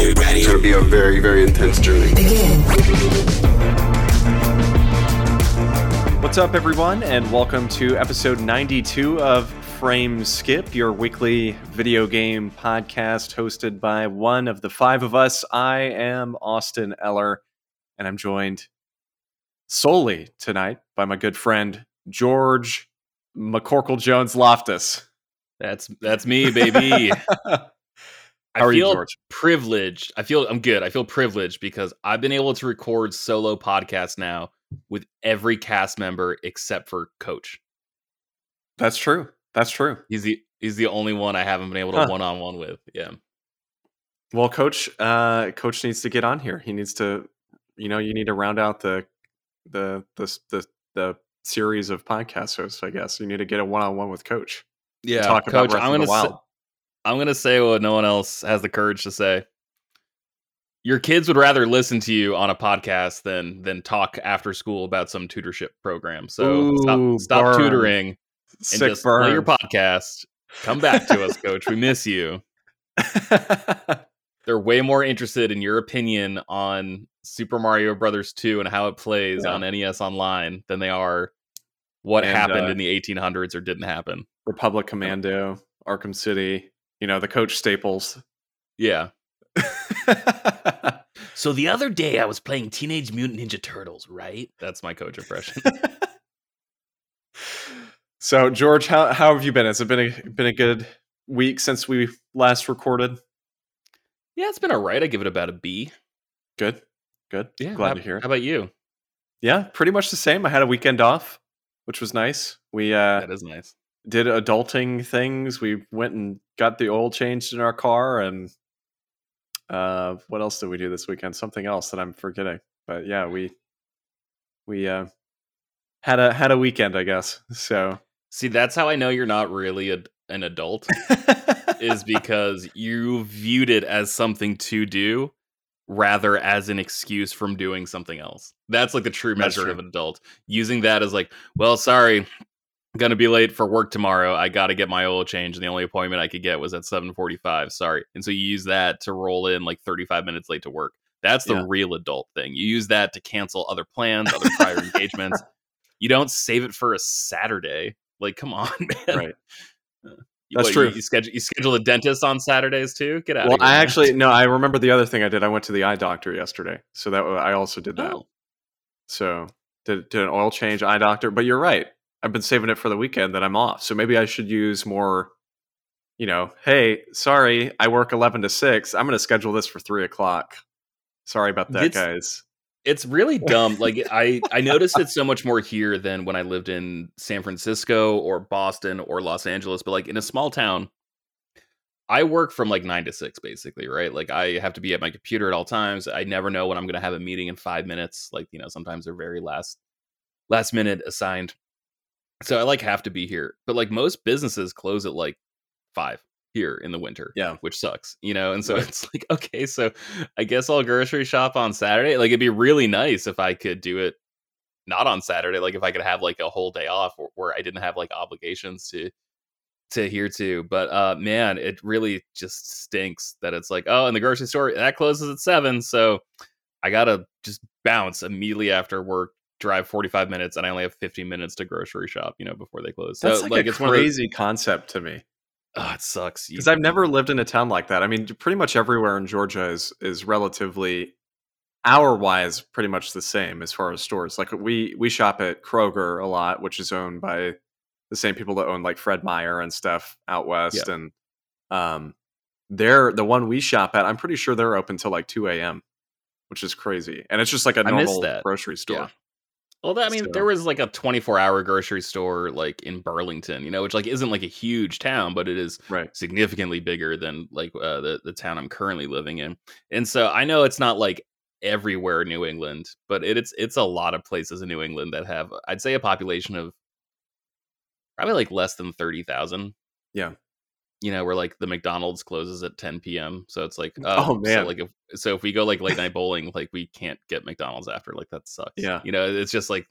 It's going to be a very, very intense journey. What's up, everyone, and welcome to episode 92 of Frame Skip, your weekly video game podcast hosted by one of the five of us. I am Austin Eller, and I'm joined solely tonight by my good friend, George McCorkle-Jones Loftus. That's me, baby. How are you, George? Privileged. I'm good. I feel privileged because I've been able to record solo podcasts now with every cast member except for Coach. That's true. He's the only one I haven't been able to one-on-one with. Yeah. Well, Coach needs to get on here. He needs to, you need to round out the series of podcast hosts, I guess. You need to get a one-on-one with Coach. Yeah. Talk Coach, about I'm going to say what no one else has the courage to say. Your kids would rather listen to you on a podcast than talk after school about some tutorship program. So stop tutoring and just play your podcast. Come back to us, Coach. We miss you. They're way more interested in your opinion on Super Mario Brothers 2 and how it plays on NES Online than they are what happened in the 1800s or didn't happen. Republic Commando, Arkham City. The Coach staples. Yeah. So the other day I was playing Teenage Mutant Ninja Turtles, right? That's my Coach impression. So, George, how have you been? Has it been a good week since we last recorded? Yeah, it's been all right. I give it about a B. Good. Yeah, glad to hear it. How about you? Yeah, pretty much the same. I had a weekend off, which was nice. We that is nice. Did adulting things. We went and got the oil changed in our car, and what else did we do this weekend? Something else that I'm forgetting. But yeah, we had a weekend, I guess. So see, that's how I know you're not really an adult, is because you viewed it as something to do rather as an excuse from doing something else. That's like the true measure of an adult. Using that as like, well, sorry, gonna be late for work tomorrow, I gotta get my oil change, and the only appointment I could get was at 7:45, sorry. And so you use that to roll in like 35 minutes late to work. That's the real adult thing. You use that to cancel other plans, other prior engagements. You don't save it for a Saturday. Like, come on, man. Right. That's true. You schedule a dentist on Saturdays too? Get out of here. Well, I remember the other thing I did. I went to the eye doctor yesterday. So that I also did that. So did an oil change, eye doctor, but you're right. I've been saving it for the weekend that I'm off. So maybe I should use more, hey, sorry, I work 11 to 6. I'm going to schedule this for 3 o'clock. Sorry about that, guys. It's really dumb. Like, I noticed it so much more here than when I lived in San Francisco or Boston or Los Angeles. But, like, in a small town, I work from, like, 9 to 6, basically, right? Like, I have to be at my computer at all times. I never know when I'm going to have a meeting in 5 minutes. Like, sometimes they're very last minute assigned. So I have to be here, but like most businesses close at like 5 here in the winter, which sucks, And so it's like, okay, so I guess I'll grocery shop on Saturday. Like, it'd be really nice if I could do it not on Saturday. Like if I could have like a whole day off where I didn't have like obligations to adhere to. But man, it really just stinks that it's like, oh, and the grocery store that closes at 7. So I gotta just bounce immediately after work. Drive 45 minutes and I only have 15 minutes to grocery shop, before they close. That's so it's crazy concept to me. Oh, it sucks. Because I've never lived in a town like that. I mean, pretty much everywhere in Georgia is relatively hour-wise pretty much the same as far as stores. Like we shop at Kroger a lot, which is owned by the same people that own like Fred Meyer and stuff out west. Yeah. And they're the one we shop at, I'm pretty sure they're open till like 2 a.m., which is crazy. And it's just like a normal grocery store. Yeah. Well, I mean, there was like a 24-hour grocery store like in Burlington, which like isn't like a huge town, but it is significantly bigger than like the town I'm currently living in. And so I know it's not like everywhere in New England, but it's a lot of places in New England that have, I'd say, a population of probably like less than 30,000. Yeah. Where like the McDonald's closes at 10 p.m. So it's like, oh man, so if we go like late night bowling, like we can't get McDonald's after, like that sucks. Yeah. It's just like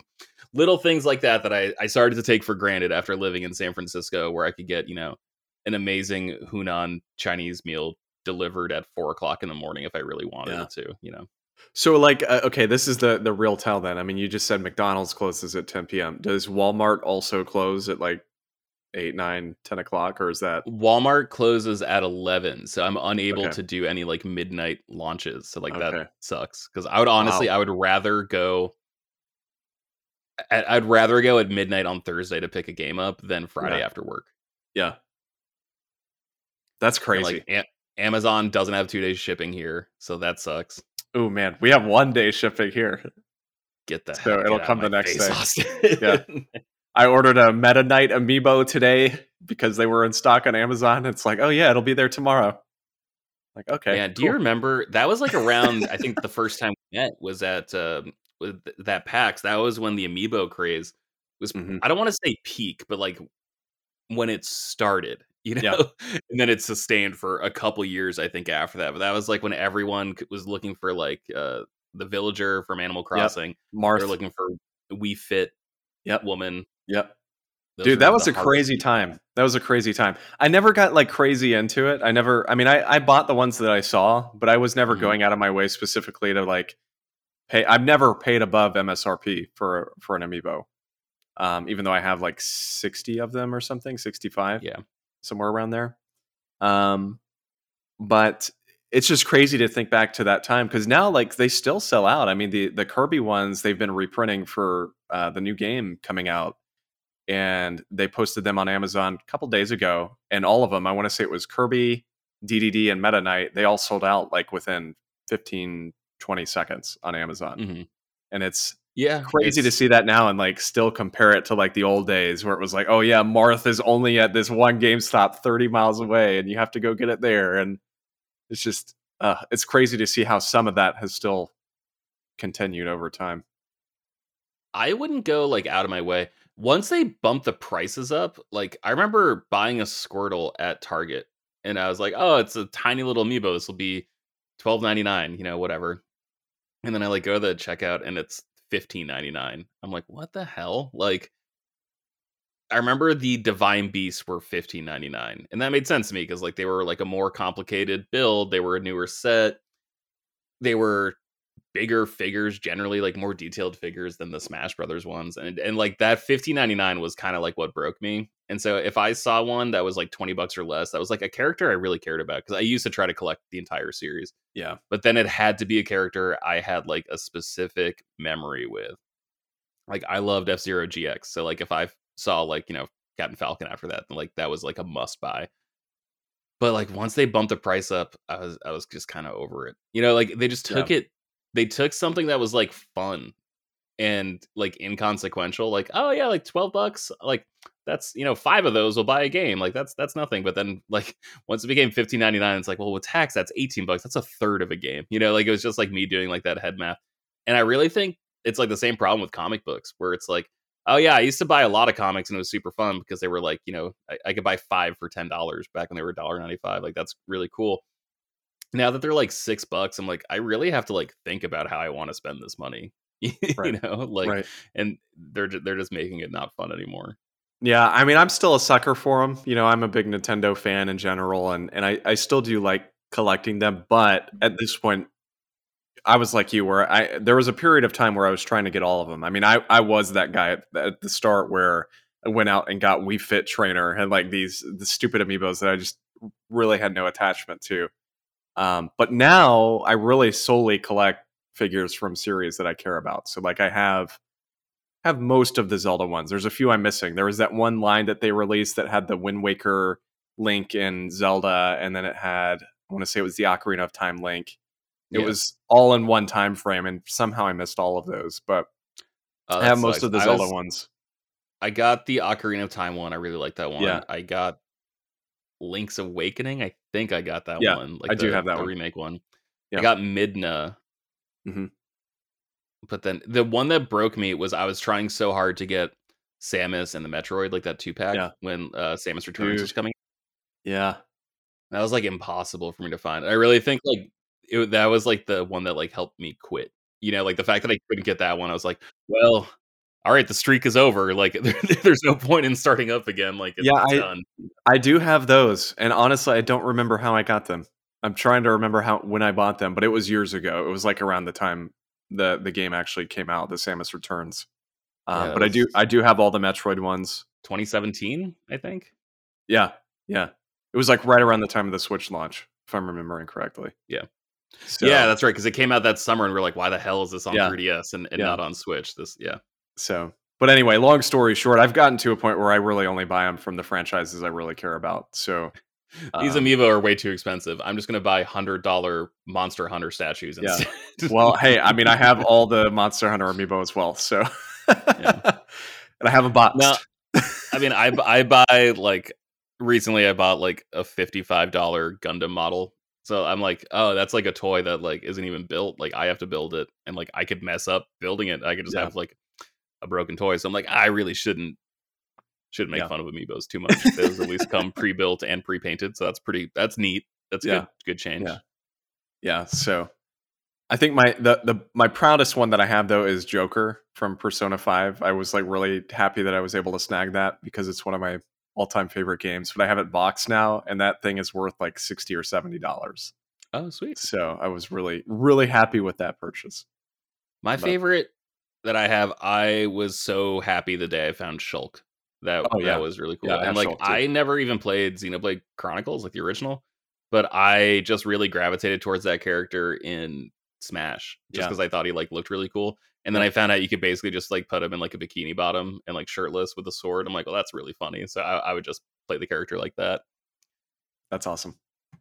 little things like that I started to take for granted after living in San Francisco, where I could get, an amazing Hunan Chinese meal delivered at 4 o'clock in the morning if I really wanted it to, you know? So like, okay, this is the real tell then. I mean, you just said McDonald's closes at 10 p.m. Does Walmart also close at like 8, 9, 10 o'clock, or is that... Walmart closes at 11, so I'm unable to do any like midnight launches. So like that sucks, because I would honestly, I would rather go... I'd rather go at midnight on Thursday to pick a game up than Friday after work. Yeah. That's crazy. And like, Amazon doesn't have 2 days shipping here, so that sucks. Oh man, we have 1 day shipping here. Get that. So it'll come the next day. Yeah. I ordered a Meta Knight amiibo today because they were in stock on Amazon. It's like, oh yeah, it'll be there tomorrow. Like, okay. Yeah. Cool. Do you remember that was like around, I think the first time we met was at, with that PAX, that was when the amiibo craze was, I don't want to say peak, but like when it started, you know, and then it sustained for a couple years, I think, after that. But that was like when everyone was looking for like the villager from Animal Crossing, Martha, they're looking for Wii Fit woman. Dude, that was a crazy time. That was a crazy time. I never got like crazy into it. I never, I mean, I bought the ones that I saw, but I was never going out of my way specifically to like, pay, I've never paid above MSRP for an amiibo, even though I have like 60 of them or something, 65, somewhere around there. But it's just crazy to think back to that time, because now like they still sell out. I mean, the Kirby ones they've been reprinting for the new game coming out, and they posted them on Amazon a couple days ago, and all of them, I want to say it was Kirby, DDD, and Meta Knight, they all sold out like within 15-20 seconds on Amazon. And it's crazy to see that now and like still compare it to like the old days where it was like, oh yeah, Martha's only at this one GameStop 30 miles away and you have to go get it there. And it's just it's crazy to see how some of that has still continued over time. I wouldn't go like out of my way. Once they bumped the prices up, like I remember buying a Squirtle at Target and I was like, oh, it's a tiny little amiibo. This will be $12.99, you know, whatever. And then I like go to the checkout and it's $15.99. I'm like, what the hell? Like, I remember the Divine Beasts were $15.99, and that made sense to me because like they were like a more complicated build, they were a newer set, they were bigger figures generally, like more detailed figures than the Smash Brothers ones, and like that $15.99 was kind of like what broke me. And so if I saw one that was like $20 or less, that was like a character I really cared about, because I used to try to collect the entire series. Yeah. But then it had to be a character I had like a specific memory with. Like I loved F-Zero GX. So like if I saw like, you know, Captain Falcon after that, like that was like a must buy. But like once they bumped the price up, I was just kind of over it. You know, like they just took it. They took something that was like fun and like inconsequential, like, oh yeah, like $12, like that's, you know, 5 of those will buy a game, like that's nothing. But then like once it became $15.99, it's like, well, with tax that's $18, that's a third of a game, you know, like it was just like me doing like that head math. And I really think it's like the same problem with comic books, where it's like, oh yeah, I used to buy a lot of comics and it was super fun because they were like, you know, I could buy 5 for $10 back when they were $1.95, like that's really cool. Now that they're like $6, I'm like, I really have to like think about how I want to spend this money. You know, like, and they're just making it not fun anymore. Yeah, I mean, I'm still a sucker for them. You know, I'm a big Nintendo fan in general, and I still do like collecting them. But at this point, I was like you, where there was a period of time where I was trying to get all of them. I mean, I was that guy at the start where I went out and got Wii Fit Trainer and like the stupid amiibos that I just really had no attachment to. But now I really solely collect figures from series that I care about. So like I have most of the Zelda ones. There's a few I'm missing. There was that one line that they released that had the Wind Waker Link in Zelda, and then it had, I want to say it was the Ocarina of Time Link. It was all in one time frame, and somehow I missed all of those. But I have most of the Zelda ones. I got the Ocarina of Time one. I really like that one. Yeah. I got Link's Awakening. I think I got that one. Like I do have that one. Remake one. Yeah. I got Midna. But then the one that broke me was I was trying so hard to get Samus and the Metroid, like that 2-pack when Samus Returns was coming. Yeah. That was like impossible for me to find. I really think like that was like the one that like helped me quit. You know, like the fact that I couldn't get that one, I was like, well, all right, the streak is over. Like there's no point in starting up again. Like it's done. I do have those. And honestly, I don't remember how I got them. I'm trying to remember when I bought them, but it was years ago. It was like around the time the game actually came out, the Samus Returns. Yeah, but I do have all the Metroid ones. 2017, I think. Yeah. It was like right around the time of the Switch launch, if I'm remembering correctly. Yeah. So, yeah, that's right. Because it came out that summer, and we're like, "Why the hell is this on 3DS and not on Switch?" So, but anyway, long story short, I've gotten to a point where I really only buy them from the franchises I really care about. So these amiibo are way too expensive. I'm just going to buy $100 Monster Hunter statues instead. Yeah. Well, hey, I mean, I have all the Monster Hunter amiibo as well, so and I haven't boxed. Now, I mean, I buy like recently I bought like a $55 Gundam model. So I'm like, oh, that's like a toy that like isn't even built. Like I have to build it, and like I could mess up building it. I could just have like a broken toy. So I'm like, I really shouldn't make fun of amiibos too much. Those at least come pre-built and pre-painted. So that's neat. That's good change. Yeah. So I think my proudest one that I have though is Joker from Persona 5. I was like really happy that I was able to snag that because it's one of my all-time favorite games, but I have it boxed now, and that thing is worth like $60 or $70. Oh, sweet! So I was really, really happy with that purchase. My favorite that I have, I was so happy the day I found Shulk. That was really cool. Yeah, and like, I never even played Xenoblade Chronicles, like the original, but I just really gravitated towards that character in Smash just because I thought he like looked really cool. And then I found out you could basically just like put him in like a bikini bottom and like shirtless with a sword. I'm like, well, that's really funny. So I would just play the character like that. That's awesome.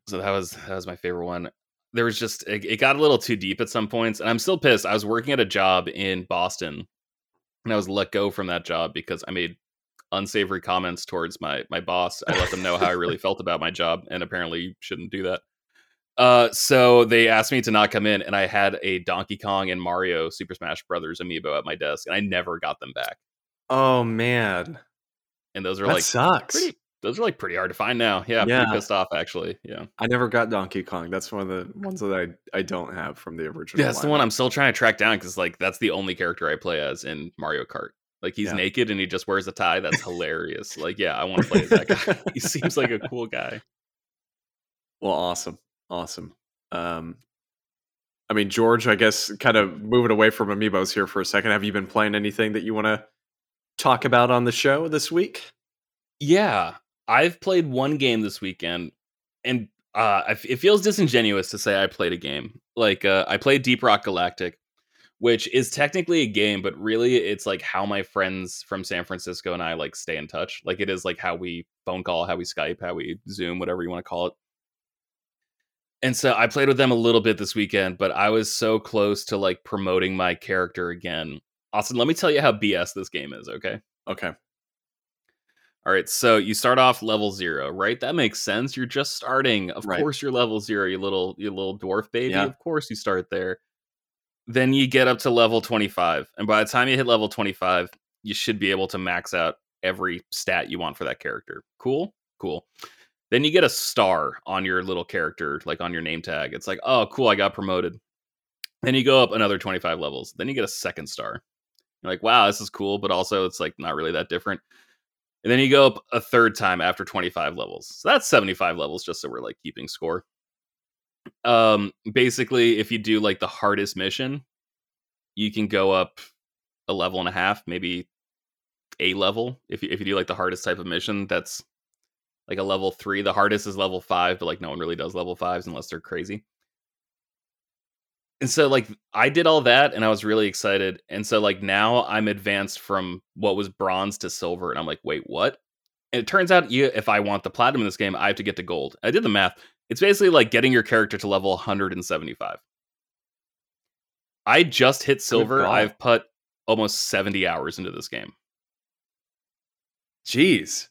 So that was my favorite one. There was just it got a little too deep at some points, and I'm still pissed. I was working at a job in Boston, and I was let go from that job because I made unsavory comments towards my boss. I let them know how I really felt about my job, and apparently you shouldn't do that. So they asked me to not come in, and I had a Donkey Kong and Mario Super Smash Brothers amiibo at my desk, and I never got them back. Oh man. And those are that like sucks. Those are like pretty hard to find now. Yeah. Pretty pissed off actually. Yeah. I never got Donkey Kong. That's one of the ones that I don't have from the original. Yeah, that's the one I'm still trying to track down because like that's the only character I play as in Mario Kart. Like he's naked and he just wears a tie. That's hilarious. Like, yeah, I want to play as that guy. He seems like a cool guy. Well, awesome. I mean, George, I guess kind of moving away from amiibos here for a second. Have you been playing anything that you want to talk about on the show this week? Yeah, I've played one game this weekend, and it feels disingenuous to say I played a game. Like I played Deep Rock Galactic, which is technically a game, but really it's like how my friends from San Francisco and I like stay in touch. Like it is like how we phone call, how we Skype, how we Zoom, whatever you want to call it. And so I played with them a little bit this weekend, but I was so close to like promoting my character again. Austin, let me tell you how BS this game is, okay? Okay. All right, so you start off level 0, right? That makes sense. You're just starting. Of course you're level 0, you little dwarf baby. Yeah. Of course you start there. Then you get up to level 25. And by the time you hit level 25, you should be able to max out every stat you want for that character. Cool. Then you get a star on your little character, like on your name tag. It's like, oh, cool, I got promoted. Then you go up another 25 levels. Then you get a second star. You're like, wow, this is cool, but also it's like not really that different. And then you go up a third time after 25 levels. So that's 75 levels, just so we're like keeping score. Basically, if you do like the hardest mission, you can go up a level and a half, maybe a level. If you do like the hardest type of mission, that's like a level 3. The hardest is level 5, but like no one really does level 5s unless they're crazy. And so like I did all that and I was really excited. And so like now I'm advanced from what was bronze to silver. And I'm like, wait, what? And it turns out if I want the platinum in this game, I have to get to gold. I did the math. It's basically like getting your character to level 175. I just hit silver. I've put almost 70 hours into this game. Jeez.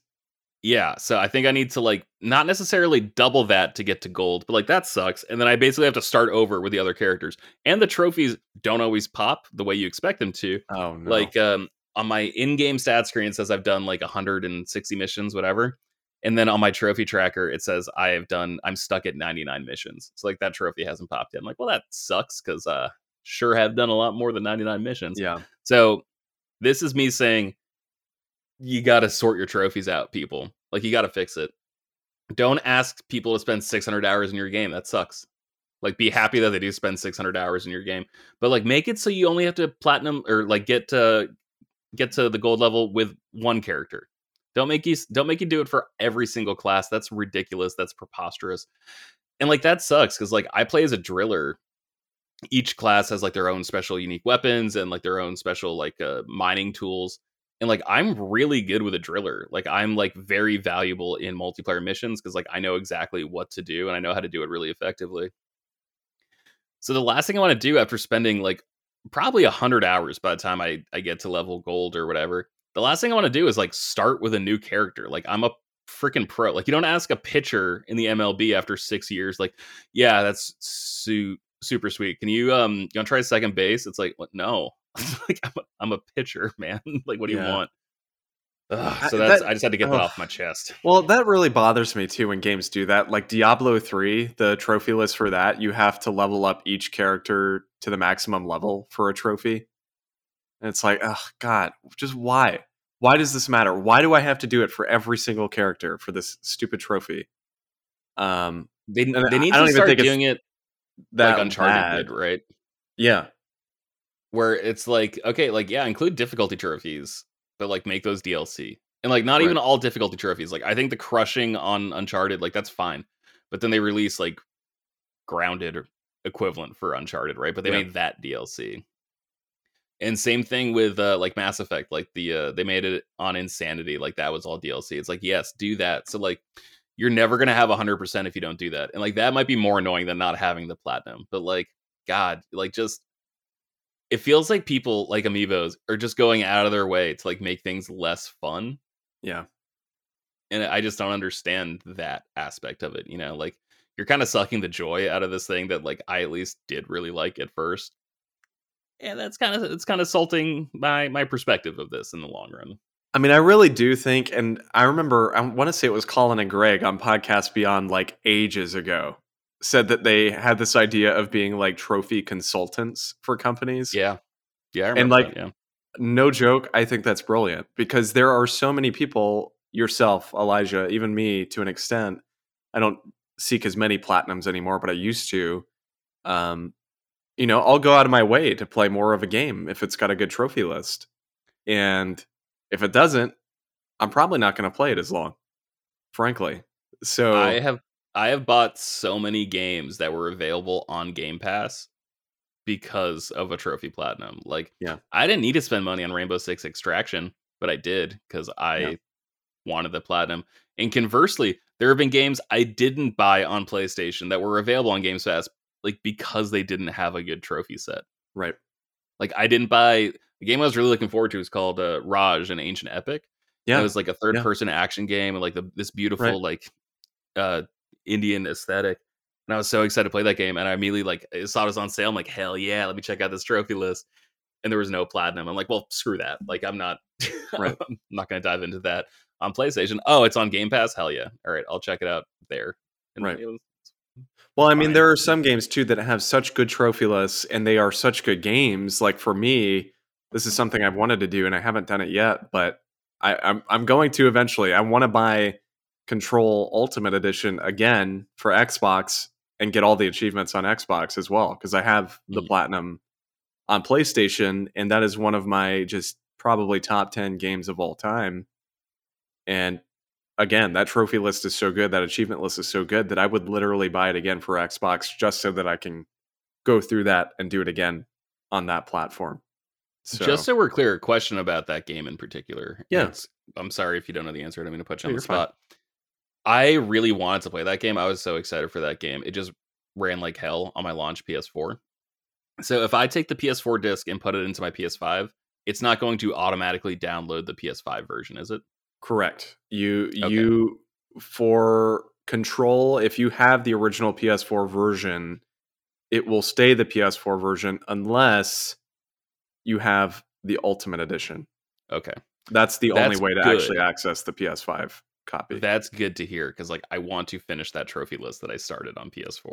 Yeah, so I think I need to like not necessarily double that to get to gold, but like that sucks. And then I basically have to start over with the other characters, and the trophies don't always pop the way you expect them to. Oh no! Like on my in-game stat screen, it says I've done like 160 missions, whatever. And then on my trophy tracker, it says I'm stuck at 99 missions. So like that trophy hasn't popped yet. I'm like, well, that sucks because sure have done a lot more than 99 missions. Yeah. So this is me saying, you got to sort your trophies out, people. Like, you got to fix it. Don't ask people to spend 600 hours in your game. That sucks. Like, be happy that they do spend 600 hours in your game, but like, make it so you only have to platinum or like get to the gold level with one character. Don't make you do it for every single class. That's ridiculous. That's preposterous. And like, that sucks, because like, I play as a driller. Each class has like their own special unique weapons and like their own special like mining tools. And like, I'm really good with a driller. Like, I'm like very valuable in multiplayer missions, because like, I know exactly what to do and I know how to do it really effectively. So the last thing I want to do after spending like probably 100 hours by the time I get to level gold or whatever, the last thing I want to do is like start with a new character. Like, I'm a freaking pro. Like, you don't ask a pitcher in the MLB after 6 years, like, yeah, that's super sweet. Can you want to try second base? It's like, what? No. Like, I'm a pitcher, man. Like, what do you want? Ugh, so I just had to get that off my chest. Well, that really bothers me too when games do that. Like Diablo 3, the trophy list for that, you have to level up each character to the maximum level for a trophy. And it's like, oh God, just why? Why does this matter? Why do I have to do it for every single character for this stupid trophy? They need to start doing it that like Uncharted did, right? Yeah. Where it's like, okay, like, yeah, include difficulty trophies, but like make those DLC. And like not even all difficulty trophies. Like, I think the crushing on Uncharted, like, that's fine. But then they release like grounded equivalent for Uncharted, right? But they made that DLC. And same thing with like Mass Effect, like they made it on Insanity, like that was all DLC. It's like, yes, do that. So like, you're never gonna have 100% if you don't do that. And like, that might be more annoying than not having the platinum. But like, God, like, just, it feels like people like Amiibos are just going out of their way to like make things less fun. Yeah. And I just don't understand that aspect of it. You know, like, you're kind of sucking the joy out of this thing that like I at least did really like at first. And that's it's kind of salting my perspective of this in the long run. I mean, I really do think, and I remember, I want to say it was Colin and Greg on Podcast Beyond like ages ago, said that they had this idea of being like trophy consultants for companies. Yeah. Yeah. I remember, and like, that, no joke, I think that's brilliant, because there are so many people, yourself, Elijah, even me to an extent. I don't seek as many platinums anymore, but I used to. You know, I'll go out of my way to play more of a game if it's got a good trophy list. And if it doesn't, I'm probably not going to play it as long, frankly. So I have bought so many games that were available on Game Pass because of a trophy platinum. Like, I didn't need to spend money on Rainbow Six Extraction, but I did because I wanted the platinum. And conversely, there have been games I didn't buy on PlayStation that were available on Game Pass, like, because they didn't have a good trophy set. Right. Like, I didn't buy... The game I was really looking forward to was called Raj, an Ancient Epic. Yeah. And it was like a third-person action game, and like this beautiful like Indian aesthetic. And I was so excited to play that game, and I immediately like saw it was on sale. I'm like, hell yeah, let me check out this trophy list. And there was no platinum. I'm like, well, screw that. Like, I'm not I'm not going to dive into that on PlayStation. Oh, it's on Game Pass? Hell yeah. All right, I'll check it out there. And it was, well, I mean, there are some games, too, that have such good trophy lists, and they are such good games. Like, for me, this is something I've wanted to do, and I haven't done it yet, but I'm going to eventually. I want to buy Control Ultimate Edition again for Xbox and get all the achievements on Xbox as well, because I have the platinum on PlayStation, and that is one of my just probably top 10 games of all time. And again, that trophy list is so good, that achievement list is so good, that I would literally buy it again for Xbox just so that I can go through that and do it again on that platform. So, just so we're clear, a question about that game in particular. Yeah. I'm sorry if you don't know the answer, and I'm going to put you on the spot. Fine. I really wanted to play that game. I was so excited for that game. It just ran like hell on my launch PS4. So if I take the PS4 disc and put it into my PS5, it's not going to automatically download the PS5 version, is it? Correct. You for Control, if you have the original PS4 version, it will stay the PS4 version unless you have the Ultimate Edition. Okay. That's only way to actually access the PS5 copy. That's good to hear, because like, I want to finish that trophy list that I started on PS4.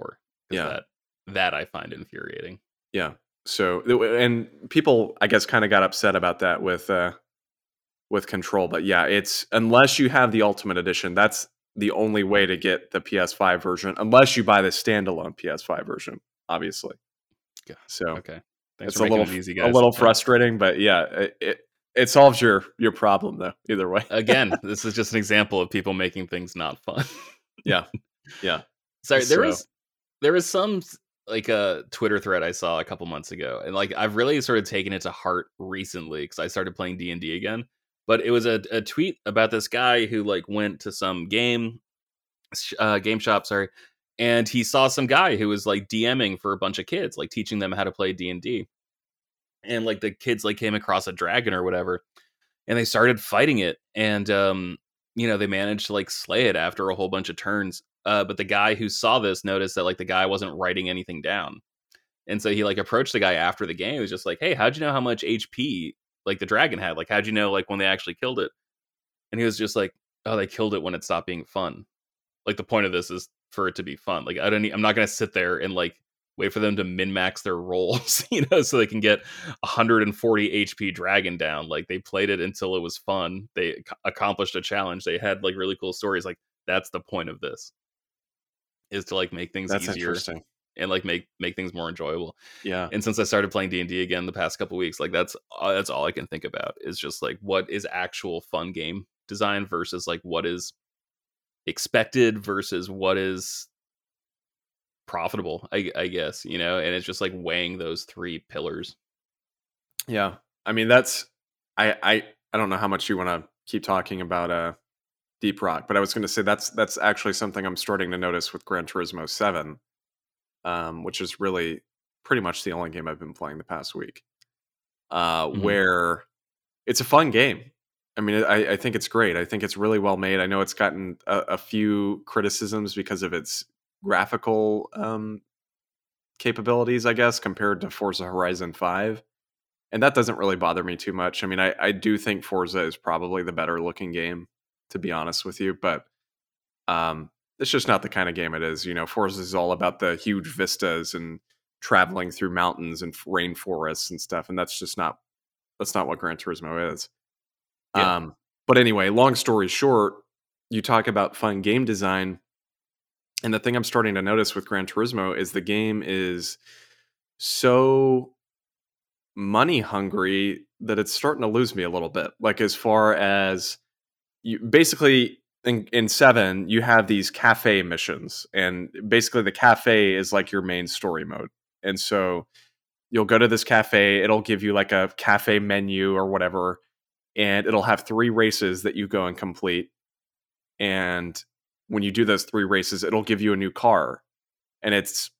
Yeah. That I find infuriating. Yeah. So, and people, I guess, kind of got upset about that with Control, but yeah, it's, unless you have the Ultimate Edition, that's the only way to get the PS5 version, unless you buy the standalone PS5 version, obviously. Yeah. So okay, thanks for making it easy, guys. A little frustrating, but yeah, it solves your problem though. Either way. Again, this is just an example of people making things not fun. Yeah, yeah. Sorry, there was some like a Twitter thread I saw a couple months ago, and like I've really sort of taken it to heart recently because I started playing D&D again. But it was a tweet about this guy who like went to some game shop, and he saw some guy who was like DMing for a bunch of kids, like teaching them how to play D&D. And like the kids like came across a dragon or whatever, and they started fighting it. And, you know, they managed to like slay it after a whole bunch of turns. But the guy who saw this noticed that like the guy wasn't writing anything down. And so he like approached the guy after the game. He was just like, hey, how'd you know how much HP like the dragon had? Like, how'd you know like when they actually killed it? And he was just like, oh, they killed it when it stopped being fun. Like the point of this is for it to be fun. Like I'm not going to sit there and like wait for them to min max their rolls, you know, so they can get 140 HP dragon down. Like they played it until it was fun. They accomplished a challenge. They had like really cool stories. Like that's the point of this, is to like make things easier and like make things more enjoyable. Yeah. And since I started playing D&D again the past couple weeks, like that's all I can think about is just like what is actual fun game design versus like what is expected versus what is profitable, I guess, you know. And it's just like weighing those three pillars. Yeah. I mean, that's I don't know how much you want to keep talking about Deep Rock, but I was going to say that's actually something I'm starting to notice with Gran Turismo 7. Which is really pretty much the only game I've been playing the past week, where it's a fun game. I mean, I think it's great. I think it's really well made. I know it's gotten a few criticisms because of its graphical capabilities, I guess, compared to Forza Horizon 5. And that doesn't really bother me too much. I mean, I do think Forza is probably the better looking game, to be honest with you. But it's just not the kind of game it is. You know, Forza is all about the huge vistas and traveling through mountains and rainforests and stuff. And that's not what Gran Turismo is. Yeah. But anyway, long story short, you talk about fun game design. And the thing I'm starting to notice with Gran Turismo is the game is so money hungry that it's starting to lose me a little bit. Like as far as you basically... In 7, you have these cafe missions, and basically the cafe is like your main story mode. And so you'll go to this cafe, it'll give you like a cafe menu or whatever, and it'll have 3 races that you go and complete. And when you do those 3 races, it'll give you a new car. And it's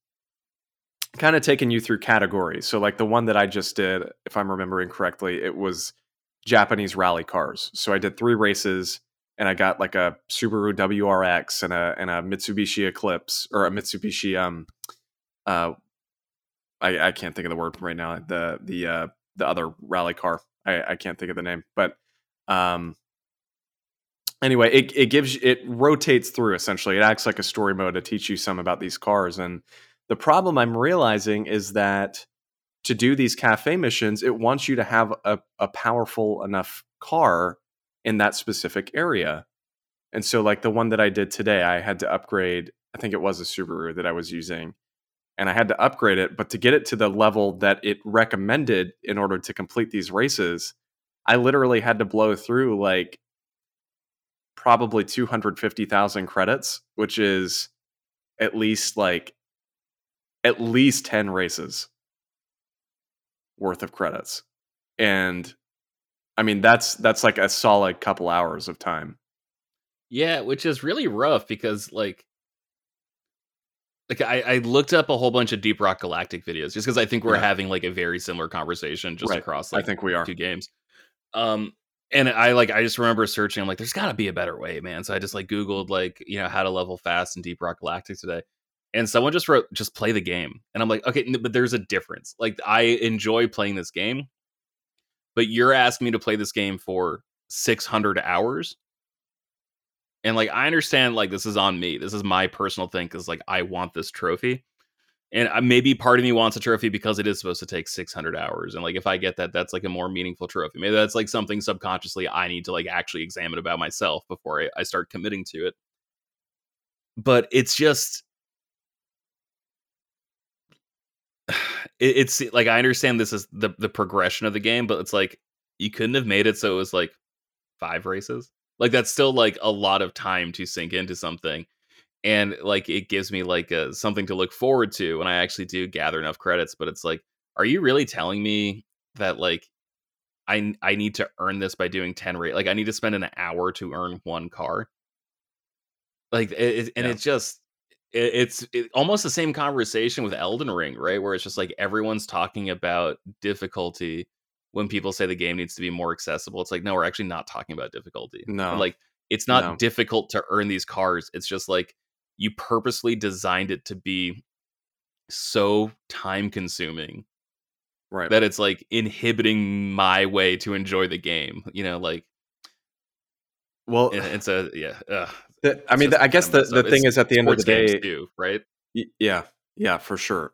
kind of taking you through categories. So like the one that I just did, if I'm remembering correctly, it was Japanese rally cars. So I did 3 races. And I got like a Subaru WRX and a Mitsubishi Eclipse, or a Mitsubishi I can't think of the word right now. The other rally car, I can't think of the name, but anyway, it rotates through essentially. It acts like a story mode to teach you some about these cars. And the problem I'm realizing is that to do these cafe missions, it wants you to have a powerful enough car in that specific area. And so like the one that I did today, I had to upgrade, I think it was a Subaru that I was using, and I had to upgrade it, but to get it to the level that it recommended in order to complete these races, I literally had to blow through like probably 250,000 credits, which is at least 10 races worth of credits. And I mean, that's like a solid couple hours of time. Yeah, which is really rough because I looked up a whole bunch of Deep Rock Galactic videos just because I think we're having like a very similar conversation just across like I think we are 2 games. And I just remember searching. I'm like, there's got to be a better way, man. So I just like Googled like, you know, how to level fast in Deep Rock Galactic today. And someone just wrote, just play the game. And I'm like, okay, but there's a difference. Like I enjoy playing this game, but you're asking me to play this game for 600 hours. And like, I understand, like, this is on me. This is my personal thing. 'Cause like, I want this trophy, and maybe part of me wants a trophy because it is supposed to take 600 hours. And like, if I get that, that's like a more meaningful trophy. Maybe that's like something subconsciously I need to like actually examine about myself before I start committing to it. But it's just, it's like, I understand this is the progression of the game, but it's like, you couldn't have made it so it was like 5 races. Like, that's still like a lot of time to sink into something. And like, it gives me like something to look forward to when I actually do gather enough credits. But it's like, are you really telling me that like I need to earn this by doing 10 rates? Like, I need to spend an hour to earn 1 car. Like, it's almost the same conversation with Elden Ring, right? Where it's just like, everyone's talking about difficulty when people say the game needs to be more accessible. It's like, no, we're actually not talking about difficulty. No, like, it's not difficult to earn these cars. It's just like, you purposely designed it to be so time consuming, right? That it's like inhibiting my way to enjoy the game, you know? Like, well, it's a, yeah. I mean, I guess the thing is, at the end of the day, right? Yeah, for sure.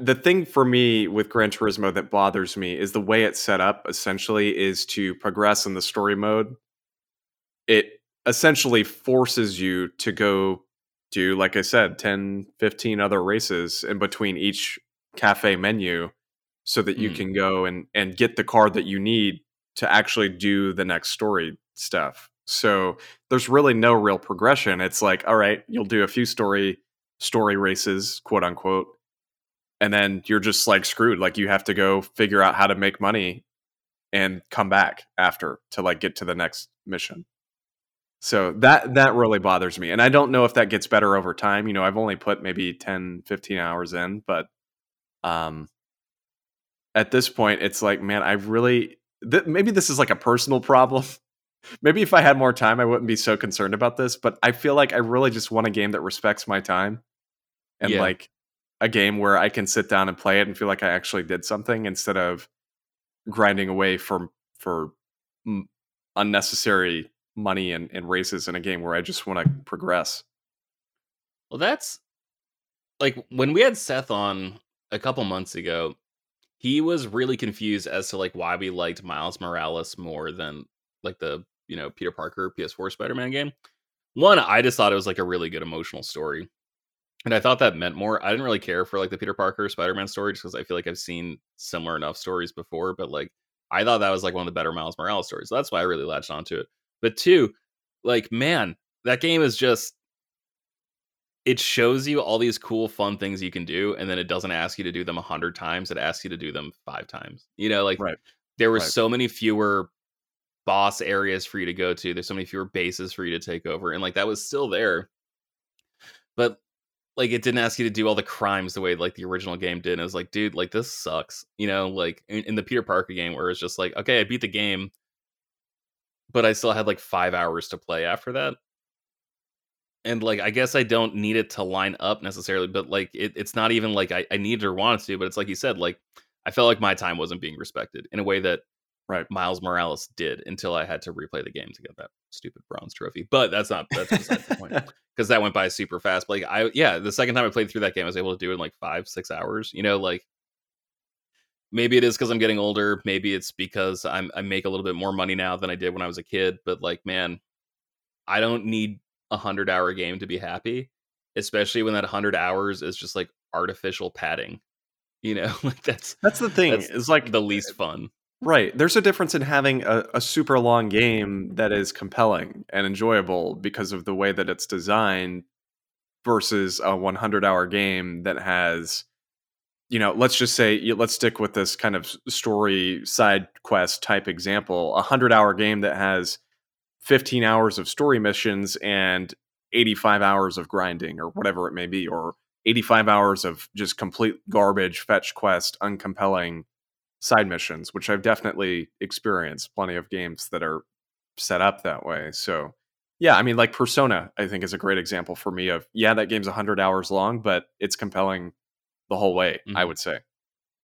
The thing for me with Gran Turismo that bothers me is the way it's set up, essentially, is to progress in the story mode. It essentially forces you to go do, like I said, 10, 15 other races in between each cafe menu so that you can go and get the car that you need to actually do the next story stuff. So there's really no real progression. It's like, all right, you'll do a few story races, quote unquote, and then you're just like screwed. Like, you have to go figure out how to make money and come back after to like get to the next mission. So that really bothers me. And I don't know if that gets better over time. You know, I've only put maybe 10, 15 hours in, but at this point, it's like, man, I really, maybe this is like a personal problem. Maybe if I had more time, I wouldn't be so concerned about this, but I feel like I really just want a game that respects my time and like a game where I can sit down and play it and feel like I actually did something instead of grinding away for unnecessary money and races in a game where I just want to progress. Well, that's like when we had Seth on a couple months ago, he was really confused as to like why we liked Miles Morales more than like the, you know, Peter Parker PS4 Spider-Man game. One, I just thought it was like a really good emotional story, and I thought that meant more. I didn't really care for like the Peter Parker Spider-Man story just because I feel like I've seen similar enough stories before, but like I thought that was like one of the better Miles Morales stories. So that's why I really latched onto it. But two, like, man, that game is just, it shows you all these cool, fun things you can do, and then it doesn't ask you to do them 100 times. It asks you to do them 5 times. You know, like there were so many fewer boss areas for you to go to. There's so many fewer bases for you to take over. And like, that was still there, but like, it didn't ask you to do all the crimes the way like the original game did. And it was like, dude, like this sucks, you know, like in the Peter Parker game where it's just like, okay, I beat the game, but I still had like 5 hours to play after that. And like, I guess I don't need it to line up necessarily, but like, it's not even like I need or want to, but it's like you said, like, I felt like my time wasn't being respected in a way that Miles Morales did until I had to replay the game to get that stupid bronze trophy. But that's beside the point, because that went by super fast. But like the second time I played through that game, I was able to do it in like 5-6 hours, you know. Like, maybe it is because I'm getting older, maybe it's because I make a little bit more money now than I did when I was a kid, but like, man, I don't need 100-hour game to be happy, especially when that 100 hours is just like artificial padding, you know. Like that's the thing, it's like the least fun. Right. There's a difference in having a super long game that is compelling and enjoyable because of the way that it's designed versus a 100-hour game that has, you know, let's just say, let's stick with this kind of story side quest type example, 100-hour game that has 15 hours of story missions and 85 hours of grinding or whatever it may be, or 85 hours of just complete garbage, fetch quest, uncompelling side missions, which I've definitely experienced plenty of games that are set up that way. So yeah, I mean, like Persona, I think, is a great example for me of, yeah, that game's 100 hours long, but it's compelling the whole way, I would say.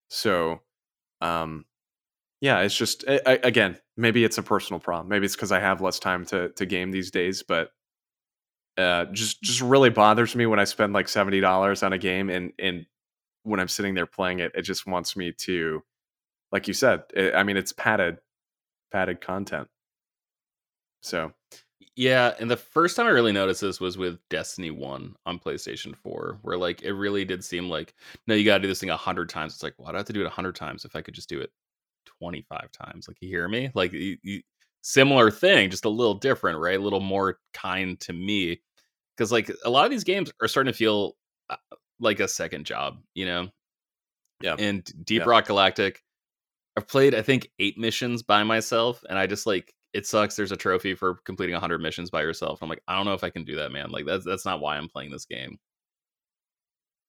So yeah, it's just, again, maybe it's a personal problem. Maybe it's because I have less time to game these days, but just really bothers me when I spend like $70 on a game and when I'm sitting there playing it, it just wants me to, like you said, I mean, it's padded content. So Yeah, and the first time I really noticed this was with Destiny 1 on PlayStation 4, where like it really did seem like, no, you gotta do this thing 100 times. It's like, why do I have to do it 100 times if I could just do it 25 times? Like, you hear me? Like, similar thing, just a little different, right? A little more kind to me, because like a lot of these games are starting to feel like a second job, you know? Yeah. And Deep Rock Galactic, I've played I think 8 missions by myself, and I just like, it sucks. There's a trophy for completing 100 missions by yourself. I'm like, I don't know if I can do that, man. Like, that's not why I'm playing this game.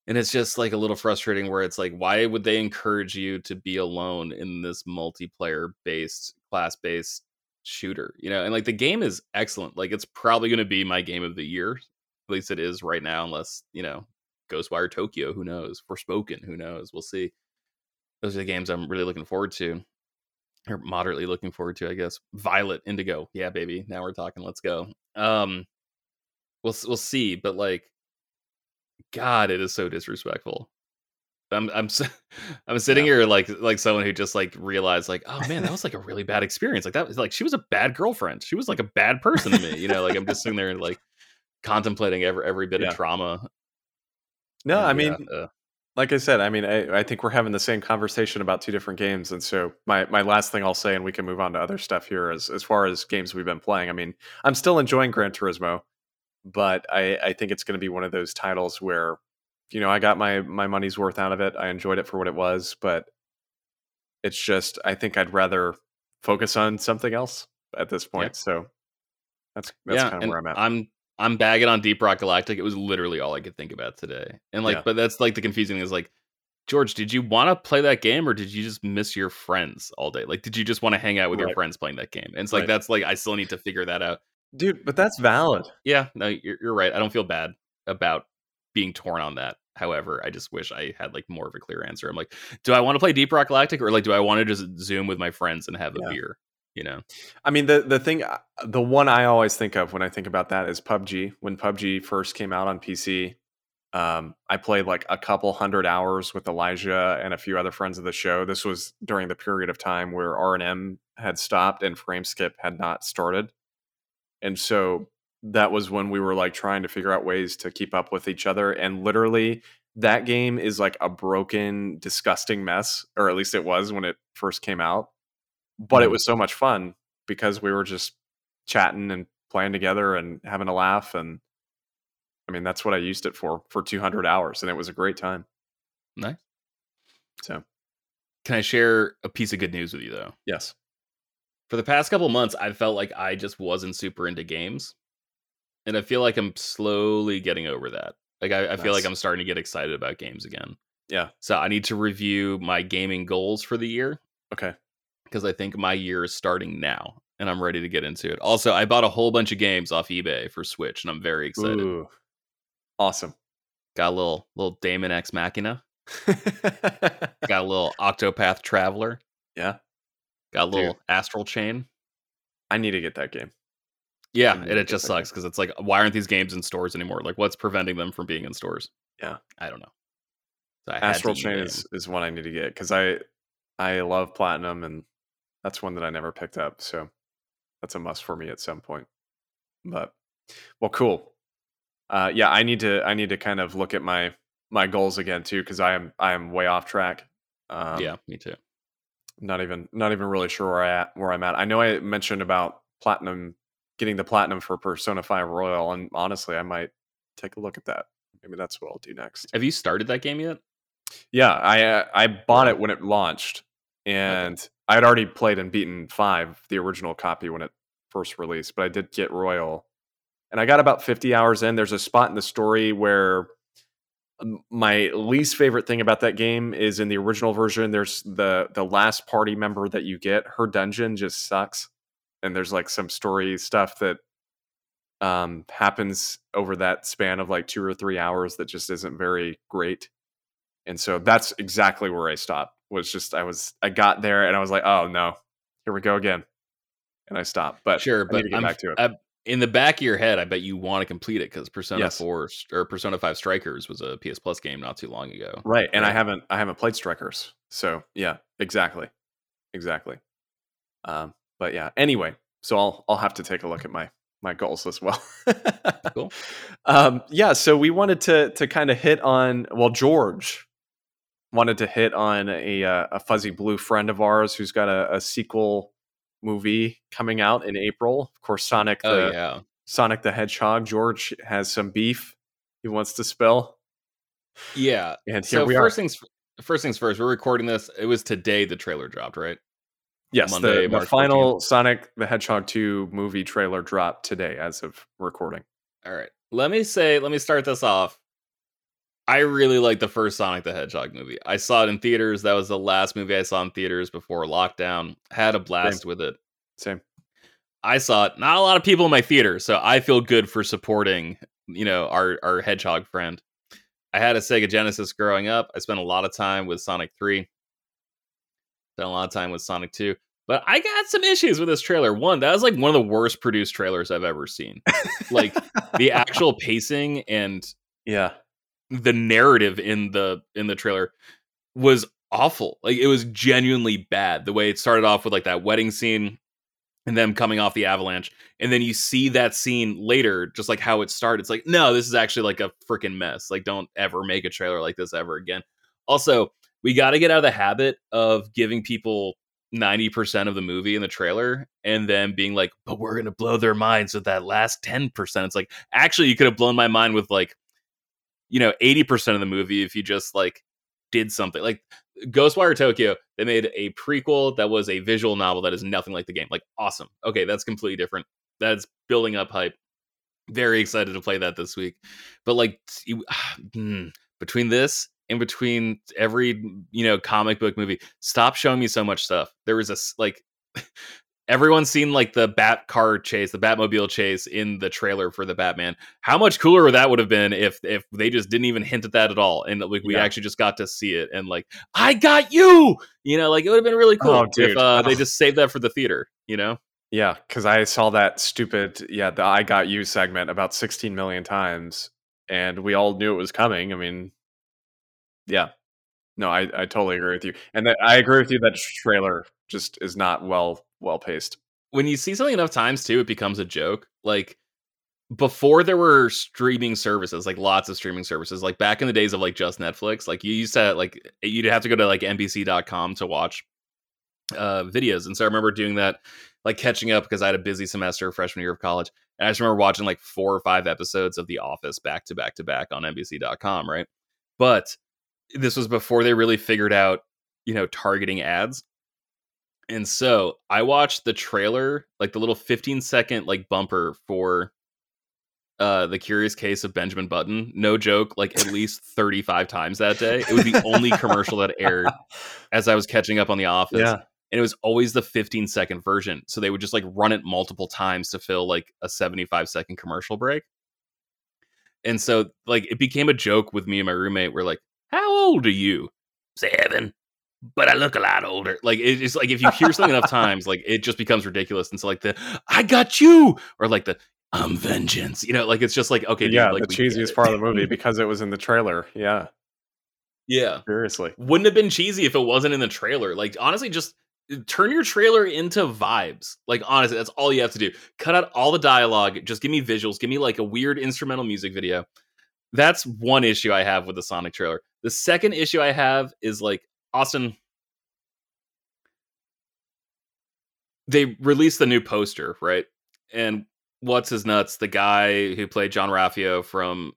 And it's just like a little frustrating where it's like, why would they encourage you to be alone in this multiplayer based, class based shooter, you know? And like, the game is excellent. Like, it's probably going to be my game of the year. At least it is right now, unless, you know, Ghostwire Tokyo, who knows? Forspoken, who knows? We'll see. Those are the games I'm really looking forward to. Or moderately looking forward to, I guess. Violet Indigo, yeah, baby. Now we're talking. Let's go. We'll see, but like, God, it is so disrespectful. I'm sitting here like someone who just like realized like, oh man, that was like a really bad experience. Like, that was like, she was a bad girlfriend. She was like a bad person to me. You know, like, I'm just sitting there and like contemplating every bit of trauma. No, and, I mean. Like I said, I mean, I think we're having the same conversation about two different games. And so my last thing I'll say, and we can move on to other stuff here, as far as games we've been playing. I mean, I'm still enjoying Gran Turismo, but I think it's going to be one of those titles where, you know, I got my money's worth out of it. I enjoyed it for what it was, but it's just, I think I'd rather focus on something else at this point. Yeah. So that's kind of where I'm at. I'm bagging on Deep Rock Galactic. It was literally all I could think about today. And like, but that's like the confusing thing is like, George, did you want to play that game, or did you just miss your friends all day? Like, did you just want to hang out with your friends playing that game? And it's like, that's like, I still need to figure that out. Dude, but that's valid. Yeah, no, you're right. I don't feel bad about being torn on that. However, I just wish I had like more of a clear answer. I'm like, do I want to play Deep Rock Galactic, or like, do I want to just Zoom with my friends and have a beer? You know, I mean, the one I always think of when I think about that is PUBG. When PUBG first came out on PC, I played like a couple 100 hours with Elijah and a few other friends of the show. This was during the period of time where R&M had stopped and Frame Skip had not started. And so that was when we were like trying to figure out ways to keep up with each other. And literally that game is like a broken, disgusting mess, or at least it was when it first came out. But it was so much fun because we were just chatting and playing together and having a laugh. And I mean, that's what I used it for 200 hours. And it was a great time. Nice. So can I share a piece of good news with you, though? Yes. For the past couple months, I felt like I just wasn't super into games. And I feel like I'm slowly getting over that. Like, I feel like I'm starting to get excited about games again. Yeah. So I need to review my gaming goals for the year. Okay. Because I think my year is starting now, and I'm ready to get into it. Also, I bought a whole bunch of games off eBay for Switch, and I'm very excited. Ooh, awesome. Got a little Damon X Machina. Got a little Octopath Traveler. Yeah. Got a little Astral Chain. I need to get that game. Yeah, and it just sucks because it's like, why aren't these games in stores anymore? Like, what's preventing them from being in stores? Yeah. I don't know. So Astral Chain is one I need to get because I love Platinum, and that's one that I never picked up, so that's a must for me at some point. But well, cool. Yeah, I need to kind of look at my goals again too, because I am way off track. Yeah, me too. Not even really sure where I'm at. I know I mentioned about platinum, getting the platinum for Persona 5 Royal, and honestly, I might take a look at that. Maybe that's what I'll do next. Have you started that game yet? Yeah, I bought it when it launched, and. Okay. I had already played and beaten 5, the original copy, when it first released, but I did get Royal, and I got about 50 hours in. There's a spot in the story where my least favorite thing about that game is in the original version. There's the last party member that you get. Her dungeon just sucks, and there's like some story stuff that happens over that span of like 2 or 3 hours that just isn't very great. And so that's exactly where I stopped. Was just I got there and I was like, oh no, here we go again, and I stopped. But sure, but I need to get back to it. In the back of your head, I bet you want to complete it because Persona 4 or Persona 5 Strikers was a PS Plus game not too long ago, right? And I haven't played Strikers, so yeah, exactly. But yeah, anyway, so I'll have to take a look at my my goals as well. Cool. Yeah, so we wanted to kind of hit on, well, George wanted to hit on a fuzzy blue friend of ours who's got a sequel movie coming out in April. Of course, Sonic the Hedgehog. George has some beef he wants to spill. Yeah, and here so we are. First things first, we're recording this. It was today the trailer dropped, right? Yes, Monday, the final 14th. Sonic the Hedgehog 2 movie trailer dropped today as of recording. All right. Let me start this off. I really like the first Sonic the Hedgehog movie. I saw it in theaters. That was the last movie I saw in theaters before lockdown. Had a blast with it. Same. I saw it. Not a lot of people in my theater, so I feel good for supporting, our hedgehog friend. I had a Sega Genesis growing up. I spent a lot of time with Sonic 3. Spent a lot of time with Sonic 2. But I got some issues with this trailer. One, that was like one of the worst produced trailers I've ever seen. Like the actual pacing and the narrative in the trailer was awful. Like it was genuinely bad. The way it started off with like that wedding scene and them coming off the avalanche. And then you see that scene later, just like how it started. It's like, no, this is actually like a freaking mess. Like, don't ever make a trailer like this ever again. Also, we got to get out of the habit of giving people 90% of the movie in the trailer and then being like, but we're going to blow their minds with that last 10%. It's like, actually, you could have blown my mind with like, 80% of the movie if you just like did something like Ghostwire Tokyo. They made a prequel that was a visual novel that is nothing like the game. Like, awesome. Okay, that's completely different. That's building up hype. Very excited to play that this week. But like between this and between every comic book movie, stop showing me so much stuff. There was everyone's seen like the Batmobile chase in the trailer for the Batman. How much cooler that would have been if they just didn't even hint at that at all. And like we actually just got to see it and like, I got you, like it would have been really cool if they just saved that for the theater, Yeah. Cause I saw that stupid, the I got you segment about 16 million times and we all knew it was coming. I mean, yeah, no, I totally agree with you. And I agree with you that trailer just is not well paced. When you see something enough times too, it becomes a joke. Like before there were streaming services, like lots of streaming services, like back in the days of like just Netflix, like you used to like, you'd have to go to like NBC.com to watch videos. And so I remember doing that, like catching up because I had a busy semester freshman year of college. And I just remember watching like 4 or 5 episodes of The Office back to back to back on NBC.com. Right. But this was before they really figured out, targeting ads. And so I watched the trailer, like the little 15-second like bumper for The Curious Case of Benjamin Button. No joke, like at least 35 times that day. It was the only commercial that aired as I was catching up on The Office. Yeah. And it was always the 15-second version. So they would just like run it multiple times to fill like a 75-second commercial break. And so like it became a joke with me and my roommate. We're like, how old are you? 7. But I look a lot older. Like it's like if you hear something enough times, like it just becomes ridiculous. And so like the I got you or like the I'm vengeance, like it's just like, okay. Yeah. Dude, like, the cheesiest part of the movie because it was in the trailer. Yeah. Yeah. Seriously. Wouldn't have been cheesy if it wasn't in the trailer. Like honestly, just turn your trailer into vibes. Like honestly, that's all you have to do. Cut out all the dialogue. Just give me visuals. Give me like a weird instrumental music video. That's one issue I have with the Sonic trailer. The second issue I have is like, Austin, they released the new poster, right? And what's his nuts? The guy who played John Raffio from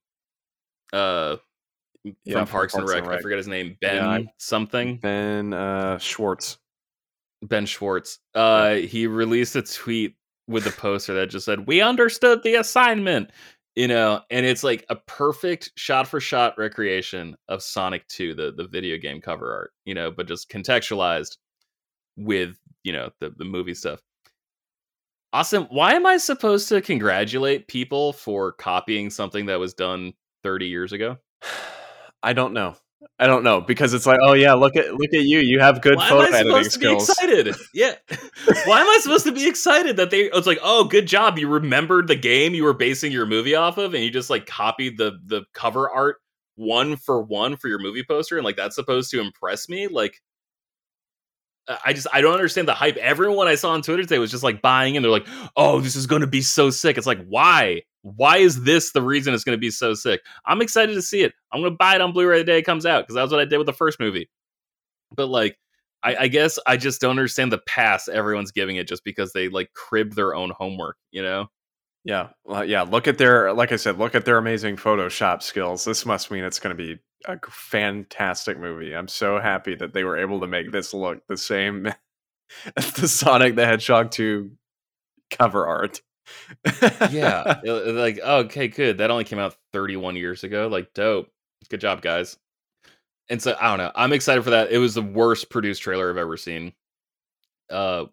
Parks and Rec. I forget his name. Ben something. Ben Schwartz. Ben Schwartz. He released a tweet with the poster that just said, "We understood the assignment." And it's like a perfect shot-for-shot recreation of Sonic 2, the video game cover art, but just contextualized with, the movie stuff. Austin, why am I supposed to congratulate people for copying something that was done 30 years ago? I don't know because it's like, oh yeah, look at you. You have good photo editing skills. Why am I supposed to be excited? Yeah. Why am I supposed to be excited that it's like, oh, good job. You remembered the game you were basing your movie off of and you just like copied the cover art 1-for-1 for your movie poster and like that's supposed to impress me? Like I don't understand the hype. Everyone I saw on Twitter today was just like buying in. They're like, oh, this is going to be so sick. It's like, why? Why is this the reason it's going to be so sick? I'm excited to see it. I'm going to buy it on Blu-ray the day it comes out because that's what I did with the first movie. But like, I guess I just don't understand the pass everyone's giving it just because they like crib their own homework, you know? Yeah. Well, yeah. Look at their, like I said, look at their amazing Photoshop skills. This must mean it's going to be a fantastic movie. I'm so happy that they were able to make this look the same as the Sonic the Hedgehog 2 cover art. Yeah. Like, okay, good. That only came out 31 years ago. Like, dope. Good job, guys. And so, I don't know. I'm excited for that. It was the worst produced trailer I've ever seen. The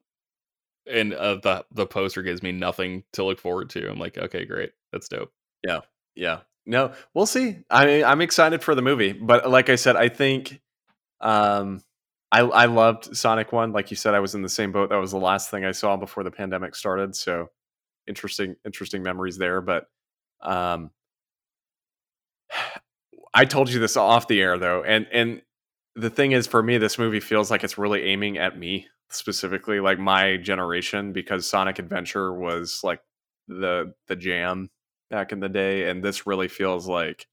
poster gives me nothing to look forward to. I'm like, okay, great. That's dope. Yeah. Yeah. No, we'll see. I mean, I'm excited for the movie, but like I said, I think I loved Sonic 1. Like you said, I was in the same boat. That was the last thing I saw before the pandemic started. So interesting memories there. But I told you this off the air though. And the thing is, for me, this movie feels like it's really aiming at me specifically, like my generation, because Sonic Adventure was like the jam back in the day, and this really feels like,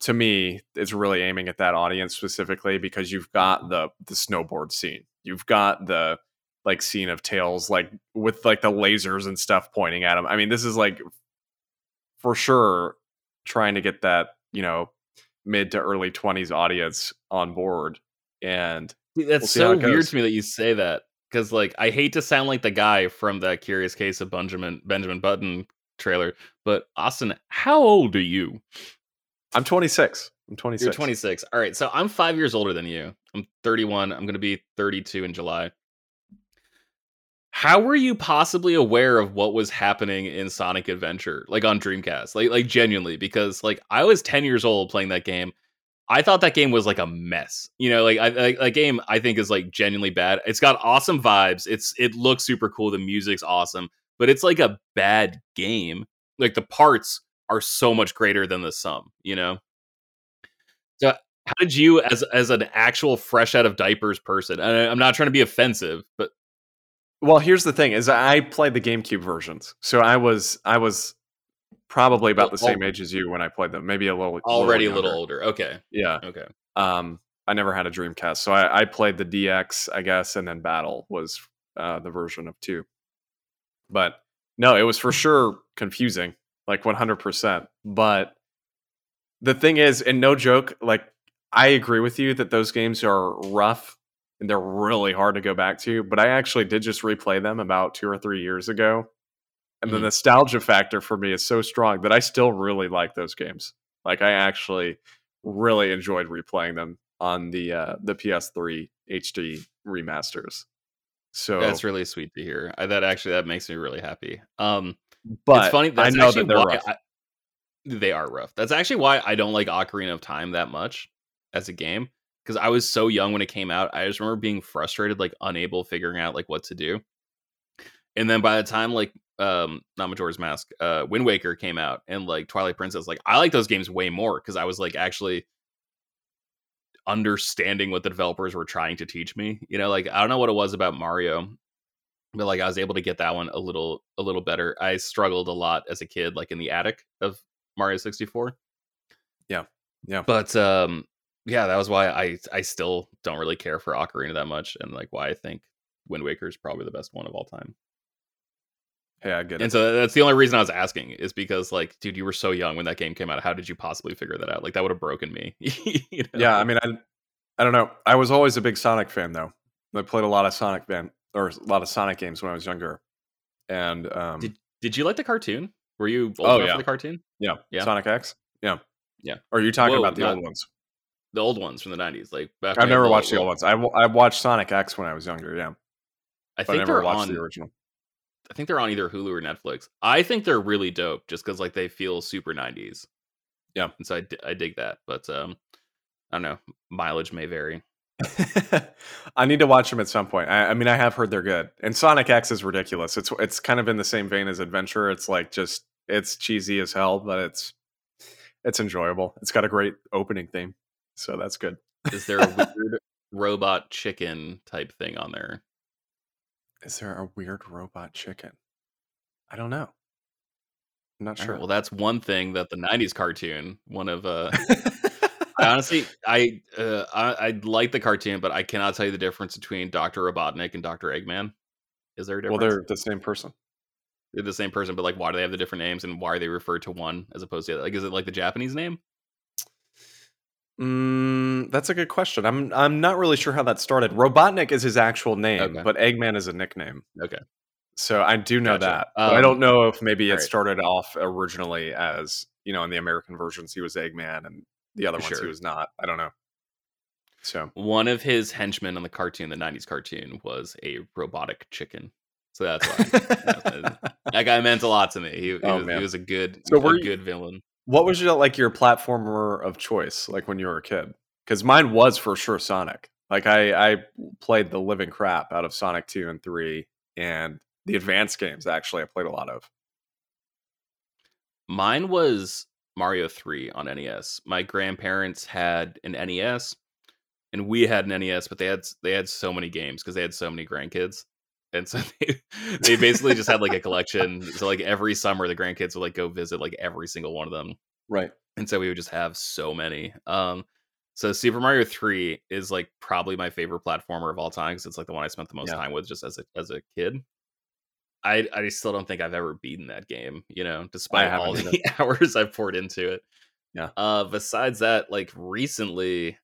to me, it's really aiming at that audience specifically, because you've got the snowboard scene, you've got the like scene of Tails like with like the lasers and stuff pointing at him. I mean, this is like for sure trying to get that, you know, mid to early 20s audience on board, and that's so weird to me that you say that, because like I hate to sound like the guy from that Curious Case of Benjamin Button trailer, but Austin, how old are you? I'm 26. You're 26. All right, so I'm 5 years older than you. I'm 31. I'm going to be 32 in July. How were you possibly aware of what was happening in Sonic Adventure, like on Dreamcast? Like genuinely, because like I was 10 years old playing that game. I thought that game was like a mess. You know, like that game I think is like genuinely bad. It's got awesome vibes. It looks super cool. The music's awesome. But it's like a bad game. Like the parts are so much greater than the sum, you know? So how did you, as an actual fresh out of diapers person, and I'm not trying to be offensive, but. Well, here's the thing is I played the GameCube versions. So I was probably about the same age as you when I played them. Maybe a little older. Okay. Yeah. Okay. I never had a Dreamcast. So I played the DX, I guess. And then Battle was the version of 2. But no, it was for sure confusing, like 100%. But the thing is, and no joke, like I agree with you that those games are rough and they're really hard to go back to. But I actually did just replay them about 2 or 3 years ago. And the nostalgia factor for me is so strong that I still really like those games. Like I actually really enjoyed replaying them on the PS3 HD remasters. So that's really sweet to hear. That makes me really happy. But it's funny. That's I know that they're rough. They are rough. That's actually why I don't like Ocarina of Time that much as a game, because I was so young when it came out. I just remember being frustrated, like unable figuring out like what to do. And then by the time like not Majora's Mask, Wind Waker came out, and like Twilight Princess, like I like those games way more because I was like actually understanding what the developers were trying to teach me, you know? Like I don't know what it was about Mario, but like I was able to get that one a little better. I struggled a lot as a kid, like in the attic of Mario 64. Yeah But yeah, that was why I still don't really care for Ocarina that much, and like why I think Wind Waker is probably the best one of all time. Yeah, I get it. And so that's the only reason I was asking, is because like, dude, you were so young when that game came out. How did you possibly figure that out? Like that would have broken me. You know? Yeah, I mean, I don't know. I was always a big Sonic fan though. I played a lot of Sonic games when I was younger. And did you like the cartoon? Were you old enough for the cartoon? Yeah. Sonic X? Yeah. Or are you talking about the old ones? The old ones from the 90s. Like back I've never watched the old ones. I watched Sonic X when I was younger, yeah. I never watched the original. I think they're on either Hulu or Netflix. I think they're really dope just because like they feel super 90s. Yeah. And so I dig that. But I don't know. Mileage may vary. I need to watch them at some point. I mean, I have heard they're good. And Sonic X is ridiculous. It's kind of in the same vein as Adventure. It's like just it's cheesy as hell, but it's enjoyable. It's got a great opening theme. So that's good. Is there a weird robot chicken type thing on there. Is there a weird robot chicken? I don't know. I'm not sure. Well, that's one thing that the 90s cartoon, one of... I honestly like the cartoon, but I cannot tell you the difference between Dr. Robotnik and Dr. Eggman. Is there a difference? Well, they're the same person. They're the same person, but like, why do they have the different names, and why are they referred to one as opposed to the other? Like, is it like the Japanese name? That's a good question. I'm not really sure how that started. Robotnik is his actual name, okay, but Eggman is a nickname. Okay. So I do know that. I don't know if maybe it started off originally as, you know, in the American versions, he was Eggman, and the other ones he was not. I don't know. So one of his henchmen on the cartoon, the 90s cartoon, was a robotic chicken. So that's why. That guy meant a lot to me. He was a good villain. What was your platformer of choice, like when you were a kid? Because mine was for sure Sonic. Like I played the living crap out of Sonic 2 and 3, and the advanced games, actually, I played a lot of. Mine was Mario 3 on NES. My grandparents had an NES, and we had an NES, but they had so many games because they had so many grandkids. And so they basically just had like a collection. So like every summer, the grandkids would like go visit like every single one of them. Right. And so we would just have so many. So Super Mario 3 is like probably my favorite platformer of all time, because it's like the one I spent the most time with just as a kid. I still don't think I've ever beaten that game, you know, despite all the hours I've poured into it. Yeah. Besides that, like recently,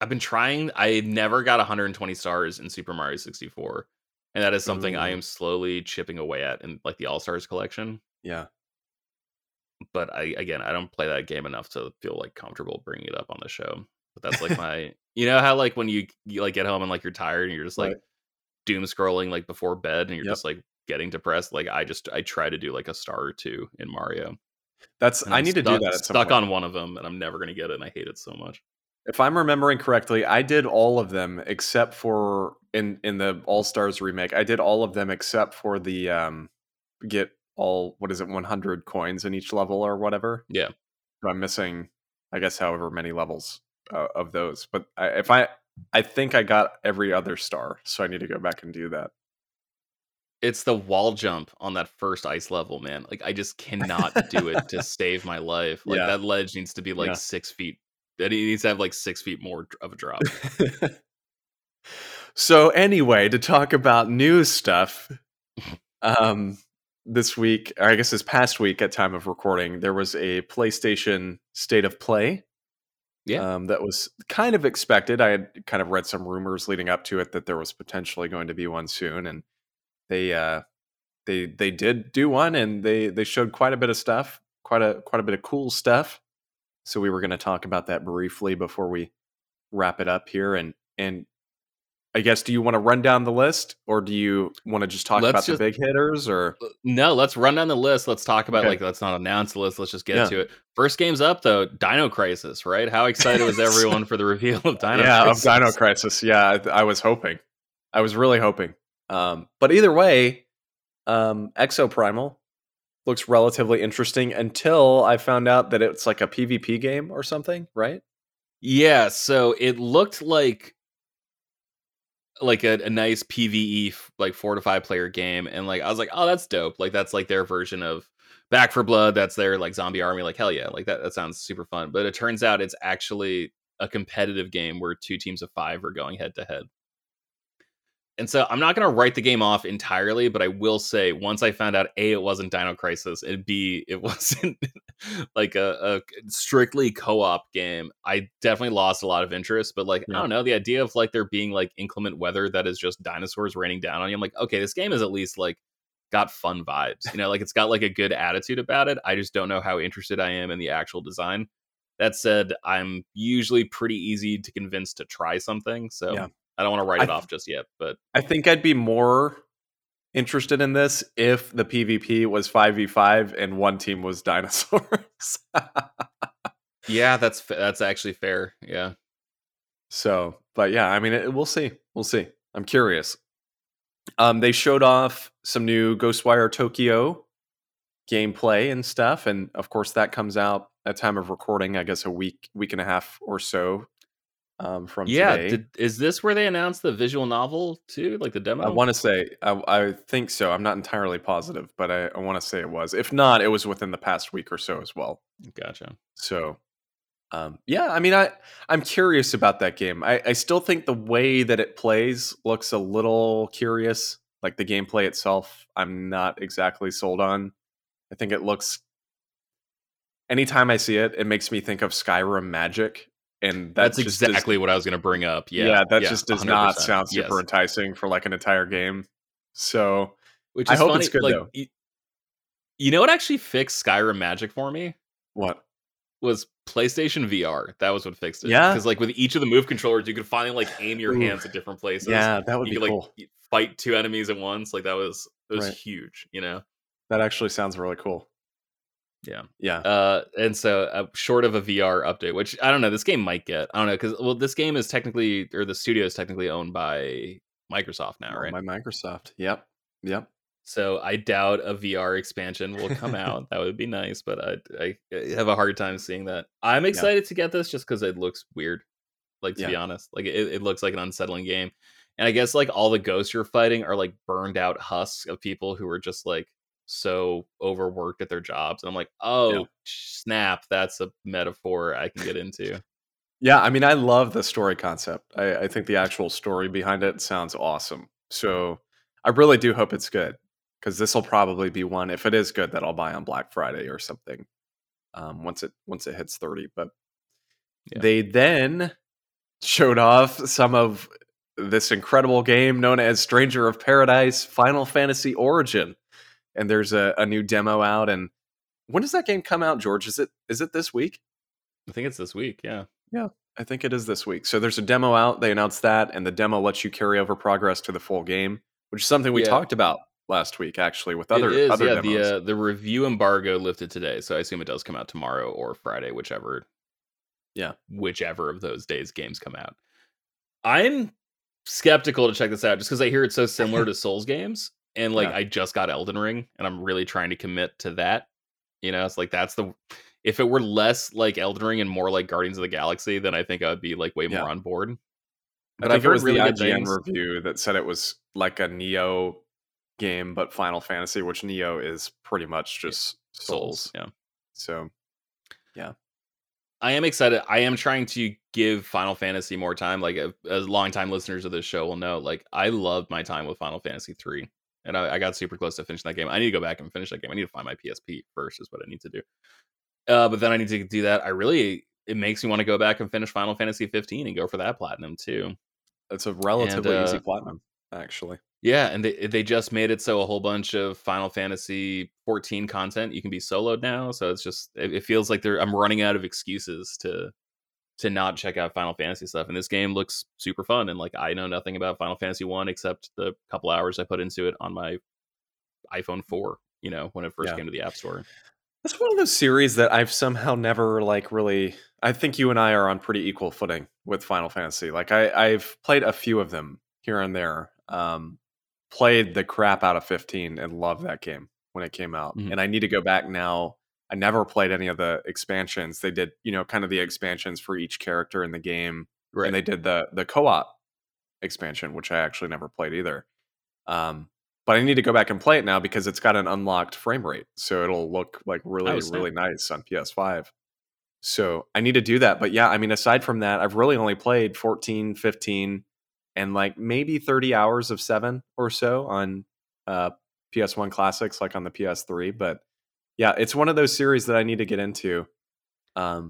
I've been trying. I never got 120 stars in Super Mario 64, and that is something I am slowly chipping away at in like the All-Stars collection. Yeah. But I don't play that game enough to feel like comfortable bringing it up on the show. But that's like my, you know how like when you like get home and like you're tired and you're just like doom scrolling like before bed, and you're just like getting depressed. Like I try to do like a star or two in Mario. I need to do that. Stuck on one of them, and I'm never gonna get it, and I hate it so much. If I'm remembering correctly, I did all of them except for in the All-Stars remake. I did all of them except for the get all 100 coins in each level or whatever. Yeah, so I'm missing, I guess, however many levels of those. But I think I got every other star, so I need to go back and do that. It's the wall jump on that first ice level, man. Like, I just cannot do it to save my life. Like, that ledge needs to be, like, 6 feet. It needs to have, like, 6 feet more of a drop. So, anyway, to talk about new stuff, this week, or I guess this past week at time of recording, there was a PlayStation State of Play. Yeah, that was kind of expected. I had kind of read some rumors leading up to it that there was potentially going to be one soon, and they did do one, and they showed quite a bit of stuff, quite a bit of cool stuff. So we were going to talk about that briefly before we wrap it up here. And I guess, do you want to run down the list, or do you want to just talk about the big hitters? Or no, let's run down the list. Let's talk about let's not announce the list. Let's just get to it. First game's up, though, Dino Crisis, right? How excited was everyone for the reveal of Dino Crisis? Yeah, of Dino Crisis. Yeah, I was hoping. I was really hoping. But either way, Exoprimal looks relatively interesting until I found out that it's like a PvP game or something, right? Yeah, so it looked like a nice PvE, like 4 to 5 player game. And like, I was like, oh, that's dope. Like, that's like their version of Back for Blood. That's their like zombie army. Like, hell yeah. Like that sounds super fun. But it turns out it's actually a competitive game where 2 teams of 5 are going head to head. And so I'm not going to write the game off entirely, but I will say once I found out, A, it wasn't Dino Crisis, and B, it wasn't like a strictly co-op game, I definitely lost a lot of interest. But like, I don't know, the idea of like there being like inclement weather that is just dinosaurs raining down on you, I'm like, okay, this game is at least like got fun vibes. You know, like it's got like a good attitude about it. I just don't know how interested I am in the actual design. That said, I'm usually pretty easy to convince to try something. So I don't want to write it off just yet, but I think I'd be more interested in this if the PvP was 5v5 and one team was dinosaurs. Yeah, that's actually fair. Yeah. So, but yeah, I mean, we'll see. We'll see. I'm curious. They showed off some new Ghostwire Tokyo gameplay and stuff, and of course that comes out at time of recording, I guess a week and a half or so from today. Is this where they announced the visual novel too, like the demo? I want to say, I think so. I'm not entirely positive, but I want to say it was. If not, it was within the past week or so as well. Gotcha. So, yeah, I mean, I'm curious about that game. I still think the way that it plays looks a little curious. Like the gameplay itself, I'm not exactly sold on. I think it looks... Anytime I see it, it makes me think of Skyrim magic. And that's exactly what I was going to bring up. Yeah, that just does 100%. Not sound super enticing for like an entire game. So, which is I hope funny, it's good, like, though. You know what actually fixed Skyrim magic for me? What? Was PlayStation VR. That was what fixed it. Yeah. Because like with each of the Move controllers, you could finally like aim your hands at different places. Yeah, that would be cool. Like fight two enemies at once. Like that was huge, you know? That actually sounds really cool. Yeah. And so short of a VR update, which I don't know, this game might get. I don't know, because this game is technically, or the studio is technically owned by Microsoft now, right? By Microsoft. Yep. So I doubt a VR expansion will come out. That would be nice, but I have a hard time seeing that. I'm excited to get this just because it looks weird. Like, to be honest, like it looks like an unsettling game. And I guess like all the ghosts you're fighting are like burned out husks of people who are just like so overworked at their jobs. And I'm like, snap, that's a metaphor I can get into. Yeah, I mean, I love the story concept. I think the actual story behind it sounds awesome. So I really do hope it's good. Because this will probably be one, if it is good, that I'll buy on Black Friday or something once it hits 30. But they then showed off some of this incredible game known as Stranger of Paradise Final Fantasy Origin. And there's a new demo out. And when does that game come out, George? Is it this week? I think it's this week, yeah. Yeah, I think it is this week. So there's a demo out. They announced that. And the demo lets you carry over progress to the full game, which is something we talked about last week, actually, with other demos. The review embargo lifted today, so I assume it does come out tomorrow or Friday, whichever of those days games come out. I'm skeptical to check this out just because I hear it's so similar to Souls games, and like I just got Elden Ring, and I'm really trying to commit to that. You know, it's like if it were less like Elden Ring and more like Guardians of the Galaxy, then I think I would be like way more on board. But I think it was really the IGN review that said it was like a Neo game but Final Fantasy, which Neo is pretty much just Souls. I am excited. I am trying to give Final Fantasy more time. Like, as long-time listeners of this show will know, like, I loved my time with Final Fantasy 3, and I got super close to finishing that game. I need to go back and finish that game. I need to find my PSP first is what I need to do, but then I need to do that. It makes me want to go back and finish Final Fantasy 15 and go for that platinum too. It's a relatively easy platinum, actually. Yeah, and they just made it so a whole bunch of Final Fantasy 14 content you can be soloed now. So it's just it feels like I'm running out of excuses to not check out Final Fantasy stuff. And this game looks super fun. And like I know nothing about Final Fantasy 1 except the couple hours I put into it on my iPhone 4. You know, when it first came to the App Store. That's one of those series that I've somehow never like really. I think you and I are on pretty equal footing with Final Fantasy. Like I've played a few of them here and there. Played the crap out of 15 and loved that game when it came out. Mm-hmm. And I need to go back now. I never played any of the expansions. They did, you know, kind of the expansions for each character in the game. Right. And they did the co-op expansion, which I actually never played either. But I need to go back and play it now because it's got an unlocked frame rate. So it'll look like really nice on PS5. So I need to do that. But yeah, I mean, aside from that, I've really only played 14, 15, and like maybe 30 hours of 7 or so on PS1 classics, like on the PS3. But yeah, it's one of those series that I need to get into. But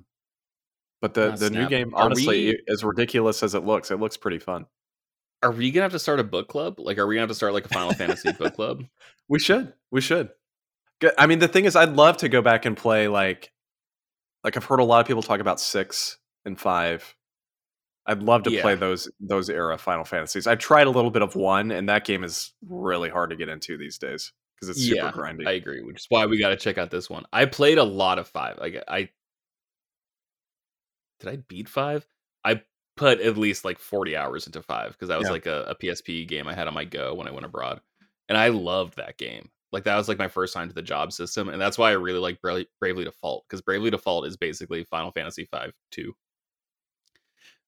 the new game, honestly, as ridiculous as it looks pretty fun. Are we going to have to start a book club? Like, are we going to have to start like a Final Fantasy book club? We should. I mean, the thing is, I'd love to go back and play like I've heard a lot of people talk about 6 and 5. I'd love to play those era Final Fantasies. I tried a little bit of 1, and that game is really hard to get into these days because it's super grindy. I agree, which is why we got to check out this one. I played a lot of 5. Like did I beat 5? I put at least like 40 hours into 5 because that was like a PSP game I had on my go when I went abroad, and I loved that game. Like, that was like my first time to the job system, and that's why I really like Bravely Default, because Bravely Default is basically Final Fantasy 5-2.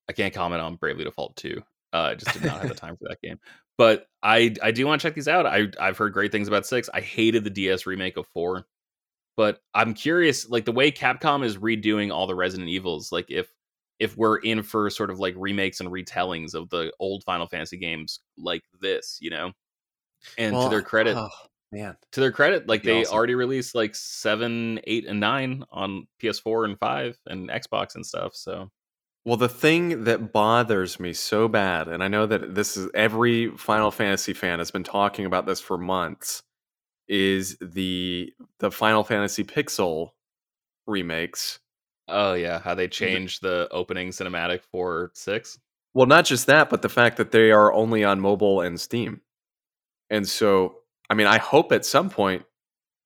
I can't comment on Bravely Default 2. I just did not have the time for that game. But I do want to check these out. I've heard great things about 6. I hated the DS remake of 4. But I'm curious, like, the way Capcom is redoing all the Resident Evils, like, if we're in for sort of like remakes and retellings of the old Final Fantasy games like this, you know? And well, to their credit, like, they awesome. Already released like 7, 8, and 9 on PS4 and 5 and Xbox and stuff, so... Well, the thing that bothers me so bad, and I know that this is every Final Fantasy fan has been talking about this for months, is the Final Fantasy Pixel remakes. Oh yeah, how they changed the opening cinematic for 6. Well, not just that, but the fact that they are only on mobile and Steam. And so, I mean, I hope at some point,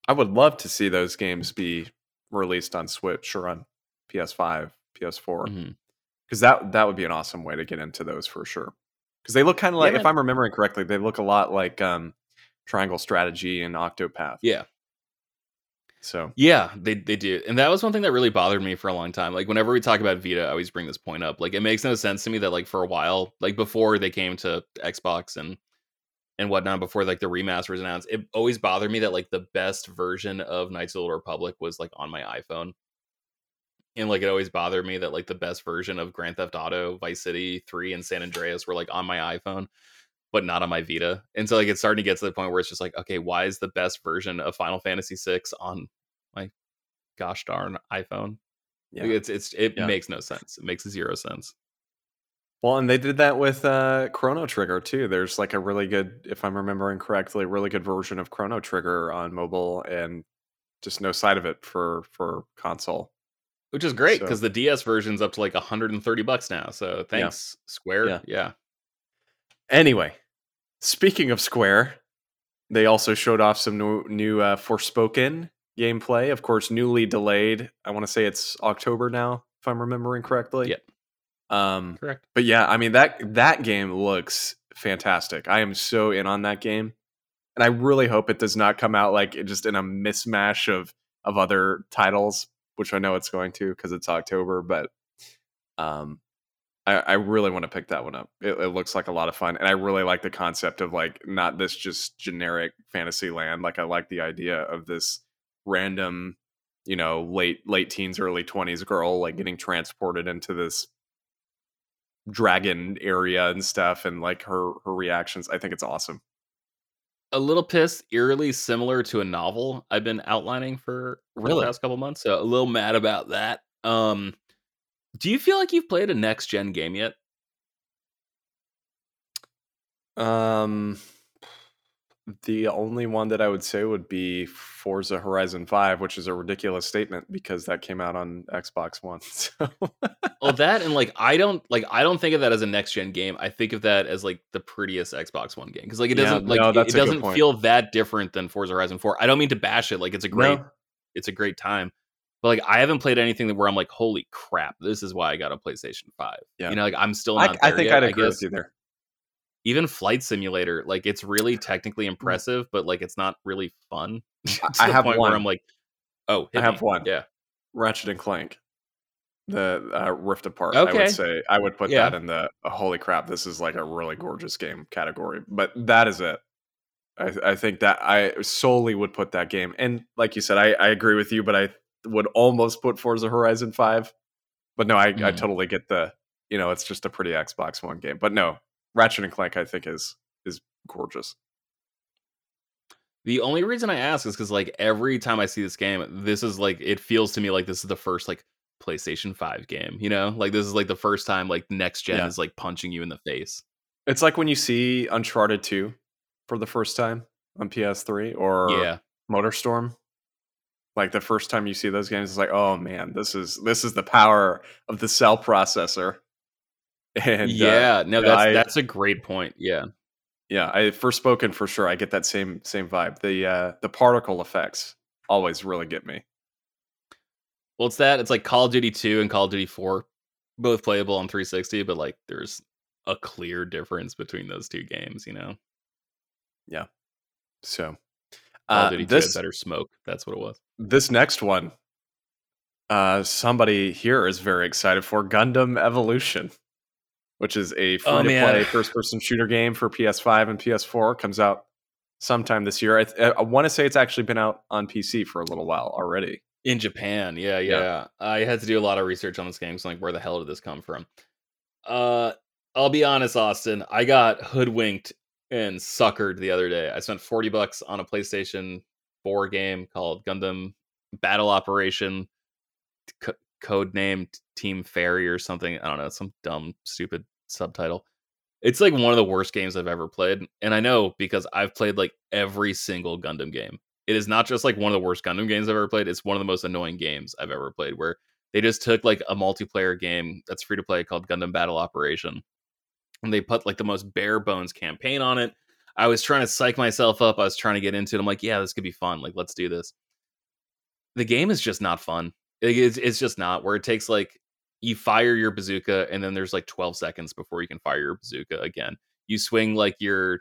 I would love to see those games be released on Switch or on PS5, PS4. Mm-hmm. Because that would be an awesome way to get into those for sure. Because they look kind of like, if I'm remembering correctly, they look a lot like Triangle Strategy and Octopath. Yeah. So yeah, they do. And that was one thing that really bothered me for a long time. Like, whenever we talk about Vita, I always bring this point up. Like, it makes no sense to me that, like, for a while, like, before they came to Xbox and whatnot, before like the remaster was announced, it always bothered me that, like, the best version of Knights of the Old Republic was, like, on my iPhone. And, like, it always bothered me that, like, the best version of Grand Theft Auto, Vice City 3, and San Andreas were, like, on my iPhone, but not on my Vita. And so, like, it's starting to get to the point where it's just like, okay, why is the best version of Final Fantasy 6 on my gosh darn iPhone? Yeah, like, it makes no sense. It makes zero sense. Well, and they did that with Chrono Trigger too. There's, like, a really good, if I'm remembering correctly, really good version of Chrono Trigger on mobile, and just no sight of it for console. Which is great, because the DS version's up to like $130 now. So thanks, Square. Yeah. Anyway, speaking of Square, they also showed off some new Forspoken gameplay. Of course, newly delayed. I want to say it's October now, if I'm remembering correctly. Yep. Correct. But yeah, I mean, that game looks fantastic. I am so in on that game, and I really hope it does not come out like just in a mismatch of other titles, which I know it's going to because it's October, but I really want to pick that one up. It looks like a lot of fun, and I really like the concept of, like, not this just generic fantasy land. Like, I like the idea of this random, you know, late teens, early 20s girl, like, getting transported into this dragon area and stuff, and, like, her reactions. I think it's awesome. A little pissed, eerily similar to a novel I've been outlining for the past couple months, so a little mad about that. Do you feel like you've played a next gen game yet? The only one that I would say would be Forza Horizon 5, which is a ridiculous statement because that came out on Xbox One. So. Well, that, and I don't think of that as a next gen game. I think of that as, like, the prettiest Xbox One game, because, like, it doesn't feel that different than Forza Horizon 4. I don't mean to bash it. Like, it's a great time. But, like, I haven't played anything where I'm like, holy crap, this is why I got a PlayStation 5. Yeah. You know, like, I'm still not there. I think I'd agree with you there. Even Flight Simulator, like, it's really technically impressive, but, like, it's not really fun. I have one where I'm like, oh, I have one. Yeah. Ratchet and Clank, the Rift Apart. Okay. I would say I would put that in the holy crap, this is, like, a really gorgeous game category. But that is it. I think that I solely would put that game. And like you said, I agree with you, but I would almost put Forza Horizon 5. But no, I totally get the, you know, it's just a pretty Xbox One game. But no. Ratchet and Clank, I think, is gorgeous. The only reason I ask is because, like, every time I see this game, this is, like, it feels to me like this is the first, like, PlayStation 5 game, you know? Like, this is, like, the first time, like, next gen is, like, punching you in the face. It's like when you see Uncharted 2 for the first time on PS3 or MotorStorm. Like, the first time you see those games, it's like, oh man, this is the power of the cell processor. And, that's a great point. Yeah. I Forspoken for sure. I get that same vibe. The particle effects always really get me. Well, it's like Call of Duty 2 and Call of Duty 4, both playable on 360, but, like, there's a clear difference between those two games, you know? Yeah. So Call of Duty 2 had better smoke. That's what it was. This next one, somebody here is very excited for Gundam Evolution, which is a free-to-play first-person shooter game for PS5 and PS4. It comes out sometime this year. I want to say it's actually been out on PC for a little while already. In Japan, yeah. I had to do a lot of research on this game, so like, where the hell did this come from? I'll be honest, Austin. I got hoodwinked and suckered the other day. I spent $40 on a PlayStation 4 game called Gundam Battle Operation, codenamed Team Fairy or something. I don't know, some dumb, stupid subtitle. It's like one of the worst games I've ever played, and I know because I've played like every single Gundam game. It is not just like one of the worst Gundam games I've ever played. It's one of the most annoying games I've ever played, where they just took like a multiplayer game that's free to play called Gundam Battle Operation, and they put like the most bare bones campaign on it. I was trying to psych myself up. I was trying to get into it. I'm like, yeah, this could be fun. Like, let's do this. The game is just not fun. It's just not, where it takes like, you fire your bazooka and then there's like 12 seconds before you can fire your bazooka again. You swing like your,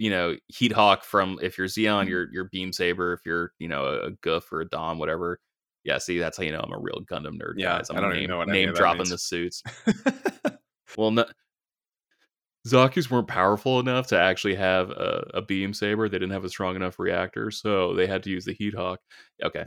you know, Heat Hawk from, if you're Zeon, your Beam Saber, if you're, you know, a Goof or a Dom, whatever. Yeah, see, that's how you know I'm a real Gundam nerd, guys. I'm name dropping the suits. Well, no, Zaku's weren't powerful enough to actually have a Beam Saber. They didn't have a strong enough reactor, so they had to use the Heat Hawk. Okay.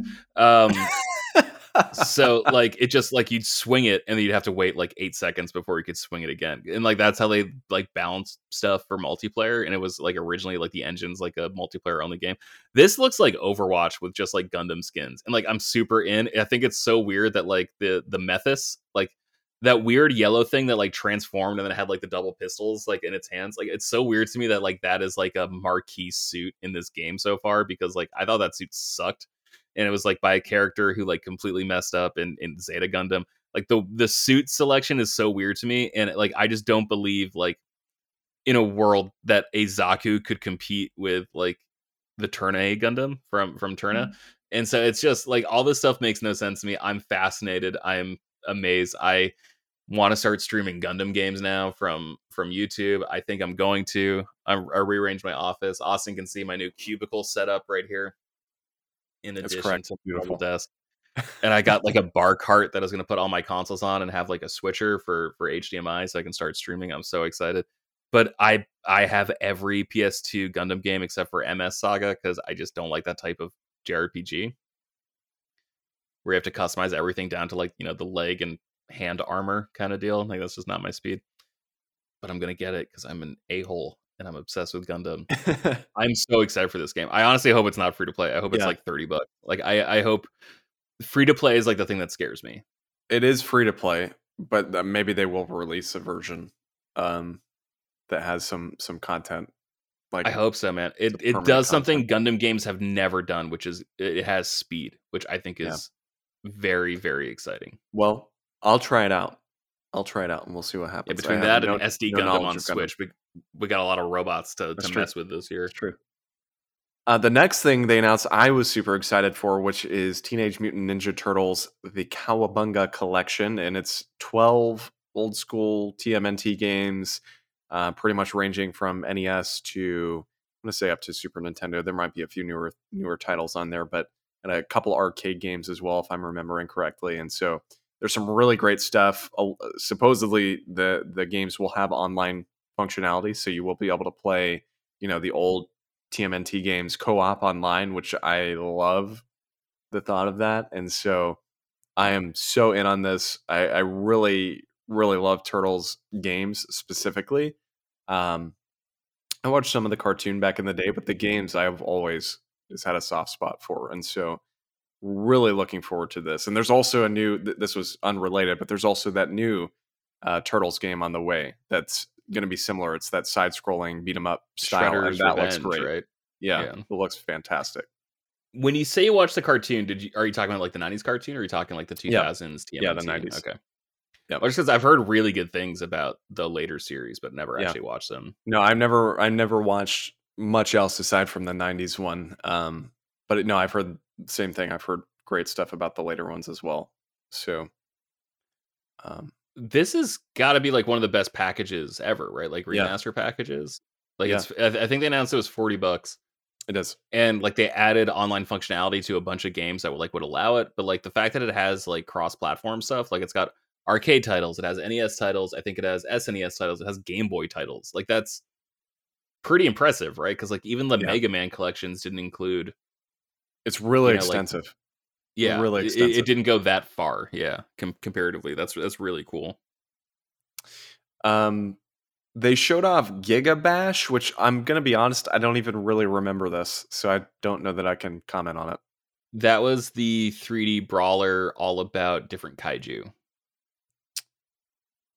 So like, it just like, you'd swing it and then you'd have to wait like 8 seconds before you could swing it again. And like, that's how they like balance stuff for multiplayer. And it was like originally like the engine's like a multiplayer only game. This looks like Overwatch with just like Gundam skins. And like, I'm super in. I think it's so weird that like the Methus, like that weird yellow thing that like transformed and then had like the double pistols like in its hands. Like, it's so weird to me that like that is like a marquee suit in this game so far, because like I thought that suit sucked. And it was like by a character who like completely messed up in Zeta Gundam. Like the suit selection is so weird to me. And like, I just don't believe like in a world that a Zaku could compete with like the Turna Gundam from Turna. Mm-hmm. And so it's just like, all this stuff makes no sense to me. I'm fascinated. I'm amazed. I want to start streaming Gundam games now from YouTube. I think I'm going to. I rearranged my office. Austin can see my new cubicle setup right here. In addition to a beautiful desk. And I got like a bar cart that I was going to put all my consoles on and have like a switcher for HDMI so I can start streaming. I'm so excited. But I have every PS2 Gundam game except for MS Saga because I just don't like that type of JRPG where you have to customize everything down to like, you know, the leg and hand armor kind of deal. Like, that's just not my speed. But I'm going to get it because I'm an a-hole. And I'm obsessed with Gundam. I'm so excited for this game. I honestly hope it's not free to play. I hope it's like $30. Like I hope free to play is like the thing that scares me. It is free to play, but maybe they will release a version that has some content. Like, I hope so, man. It does something Gundam games have never done, which is it has speed, which I think is very, very exciting. Well, I'll try it out and we'll see what happens. Yeah, between that and SD Gundam on Switch, we got a lot of robots to mess with this year. That's true. The next thing they announced I was super excited for, which is Teenage Mutant Ninja Turtles, the Cowabunga Collection. And it's 12 old school TMNT games, pretty much ranging from NES to, I'm going to say, up to Super Nintendo. There might be a few newer titles on there, but and a couple arcade games as well, if I'm remembering correctly. And so there's some really great stuff. Supposedly, the games will have online functionality, so you will be able to play, you know, the old TMNT games co-op online, which I love the thought of that. And so I am so in on this. I really, really love Turtles games specifically. I watched some of the cartoon back in the day, but the games I've always just had a soft spot for. And so really looking forward to this. And there's also a new, this was unrelated, but there's also that new Turtles game on the way that's going to be similar. It's that side-scrolling beat-em-up style, and that looks great. Right? Yeah, it looks fantastic. When you say you watch the cartoon, are you talking about like the 90s cartoon, or are you talking like the 2000s? Yeah, the 90s. Okay. Yeah, well, just because I've heard really good things about the later series, but never actually watched them. No, I've never watched much else aside from the 90s one. But no, I've heard same thing. I've heard great stuff about the later ones as well. So this has got to be like one of the best packages ever, right? Like remaster packages. Like I think they announced it was $40. It does. And like they added online functionality to a bunch of games that would like would allow it. But like the fact that it has like cross-platform stuff, like it's got arcade titles, it has NES titles, I think it has SNES titles, it has Game Boy titles. Like that's pretty impressive, right? Because like even the Mega Man collections didn't include. It's really extensive. Like, yeah, really extensive. It didn't go that far. Yeah, comparatively, that's really cool. They showed off Gigabash, which I'm going to be honest, I don't even really remember this, so I don't know that I can comment on it. That was the 3D brawler all about different kaiju.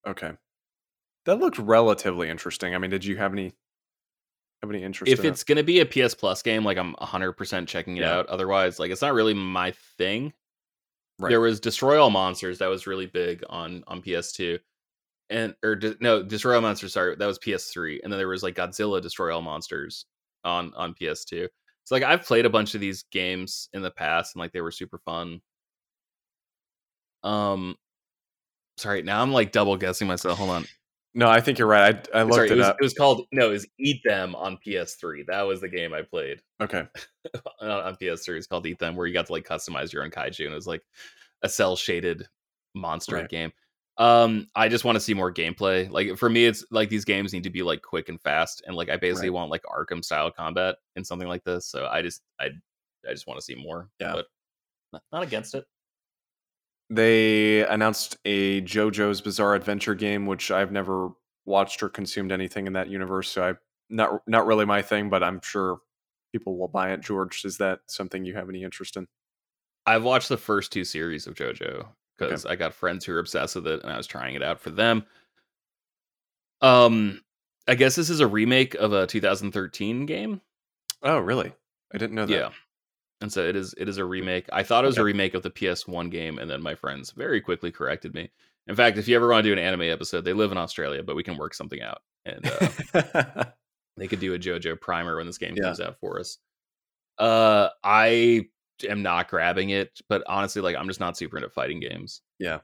Okay. That looked relatively interesting. I mean, did you have any interest if in it's it? Going to be a PS Plus game, like I'm 100% checking it out. Otherwise, like it's not really my thing. Right. There was Destroy All Monsters that was really big on PS2. Destroy All Monsters, sorry, that was PS3, and then there was like Godzilla Destroy All Monsters on PS2. So like I've played a bunch of these games in the past, and like they were super fun. Sorry, now I'm like double guessing myself. Hold on. No, I think you're right. I looked it up. It was called it was Eat Them on PS3. That was the game I played. Okay, on PS3, it's called Eat Them, where you got to like customize your own kaiju, and it was like a cell shaded monster game. I just want to see more gameplay. Like for me, it's like these games need to be like quick and fast, and like I basically want like Arkham style combat in something like this. So I just want to see more. Yeah, but not against it. They announced a JoJo's Bizarre Adventure game, which I've never watched or consumed anything in that universe. So not really my thing, but I'm sure people will buy it. George, is that something you have any interest in? I've watched the first two series of JoJo. Because I got friends who are obsessed with it, and I was trying it out for them. I guess this is a remake of a 2013 game. Oh, really? I didn't know that. Yeah, and so it is a remake. I thought it was a remake of the PS1 game, and then my friends very quickly corrected me. In fact, if you ever want to do an anime episode, they live in Australia, but we can work something out, and they could do a JoJo primer when this game comes out for us. I'm not grabbing it, but honestly, like I'm just not super into fighting games. Yeah,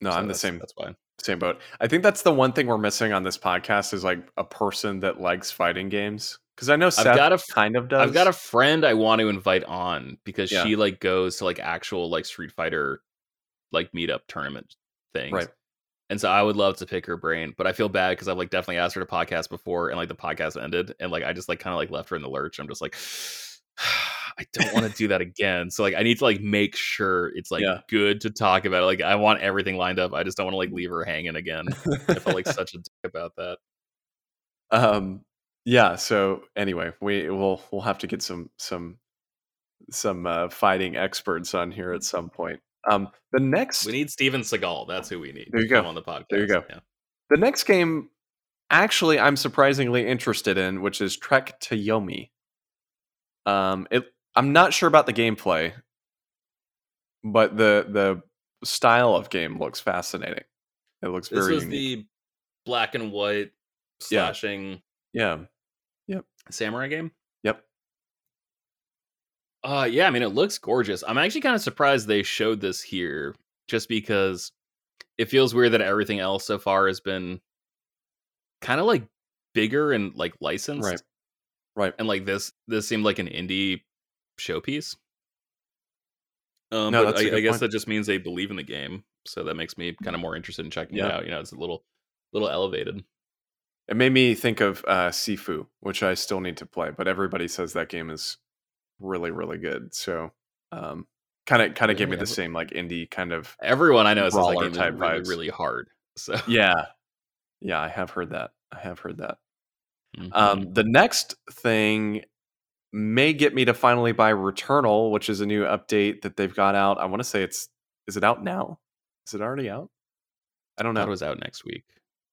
no, so I'm the same. That's why same boat. I think that's the one thing we're missing on this podcast is like a person that likes fighting games. Because I know Seth kind of does. I've got a friend I want to invite on because she like goes to like actual like Street Fighter like meetup tournament things, right? And so I would love to pick her brain, but I feel bad because I've like definitely asked her to podcast before, and like the podcast ended, and like I just like kind of like left her in the lurch. I'm just like. I don't want to do that again. So like, I need to like make sure it's like good to talk about it. Like, I want everything lined up. I just don't want to like leave her hanging again. I felt like such a dick about that. Yeah. So anyway, we'll have to get some fighting experts on here at some point. The next we need Steven Seagal. That's who we need. There you go on the podcast. There you go. Yeah. The next game, actually, I'm surprisingly interested in, which is Trek to Yomi. I'm not sure about the gameplay, but the style of game looks fascinating. It looks very unique. This was the black and white slashing. Yeah. Yep. Samurai game. Yep. Yeah, I mean, it looks gorgeous. I'm actually kind of surprised they showed this here just because it feels weird that everything else so far has been kind of like bigger and like licensed. Right. Right. And like this seemed like an indie showpiece. No, but I guess that just means they believe in the game. So that makes me kind of more interested in checking it out. You know, it's a little elevated. It made me think of Sifu, which I still need to play, but everybody says that game is really, really good. So kind of gave me the same like indie kind of everyone I know says that game is really, really hard. So Yeah, I have heard that. Mm-hmm. The next thing may get me to finally buy Returnal, which is a new update that they've got out. I want to say is it out now? Is it already out? I don't know. I thought it was out next week.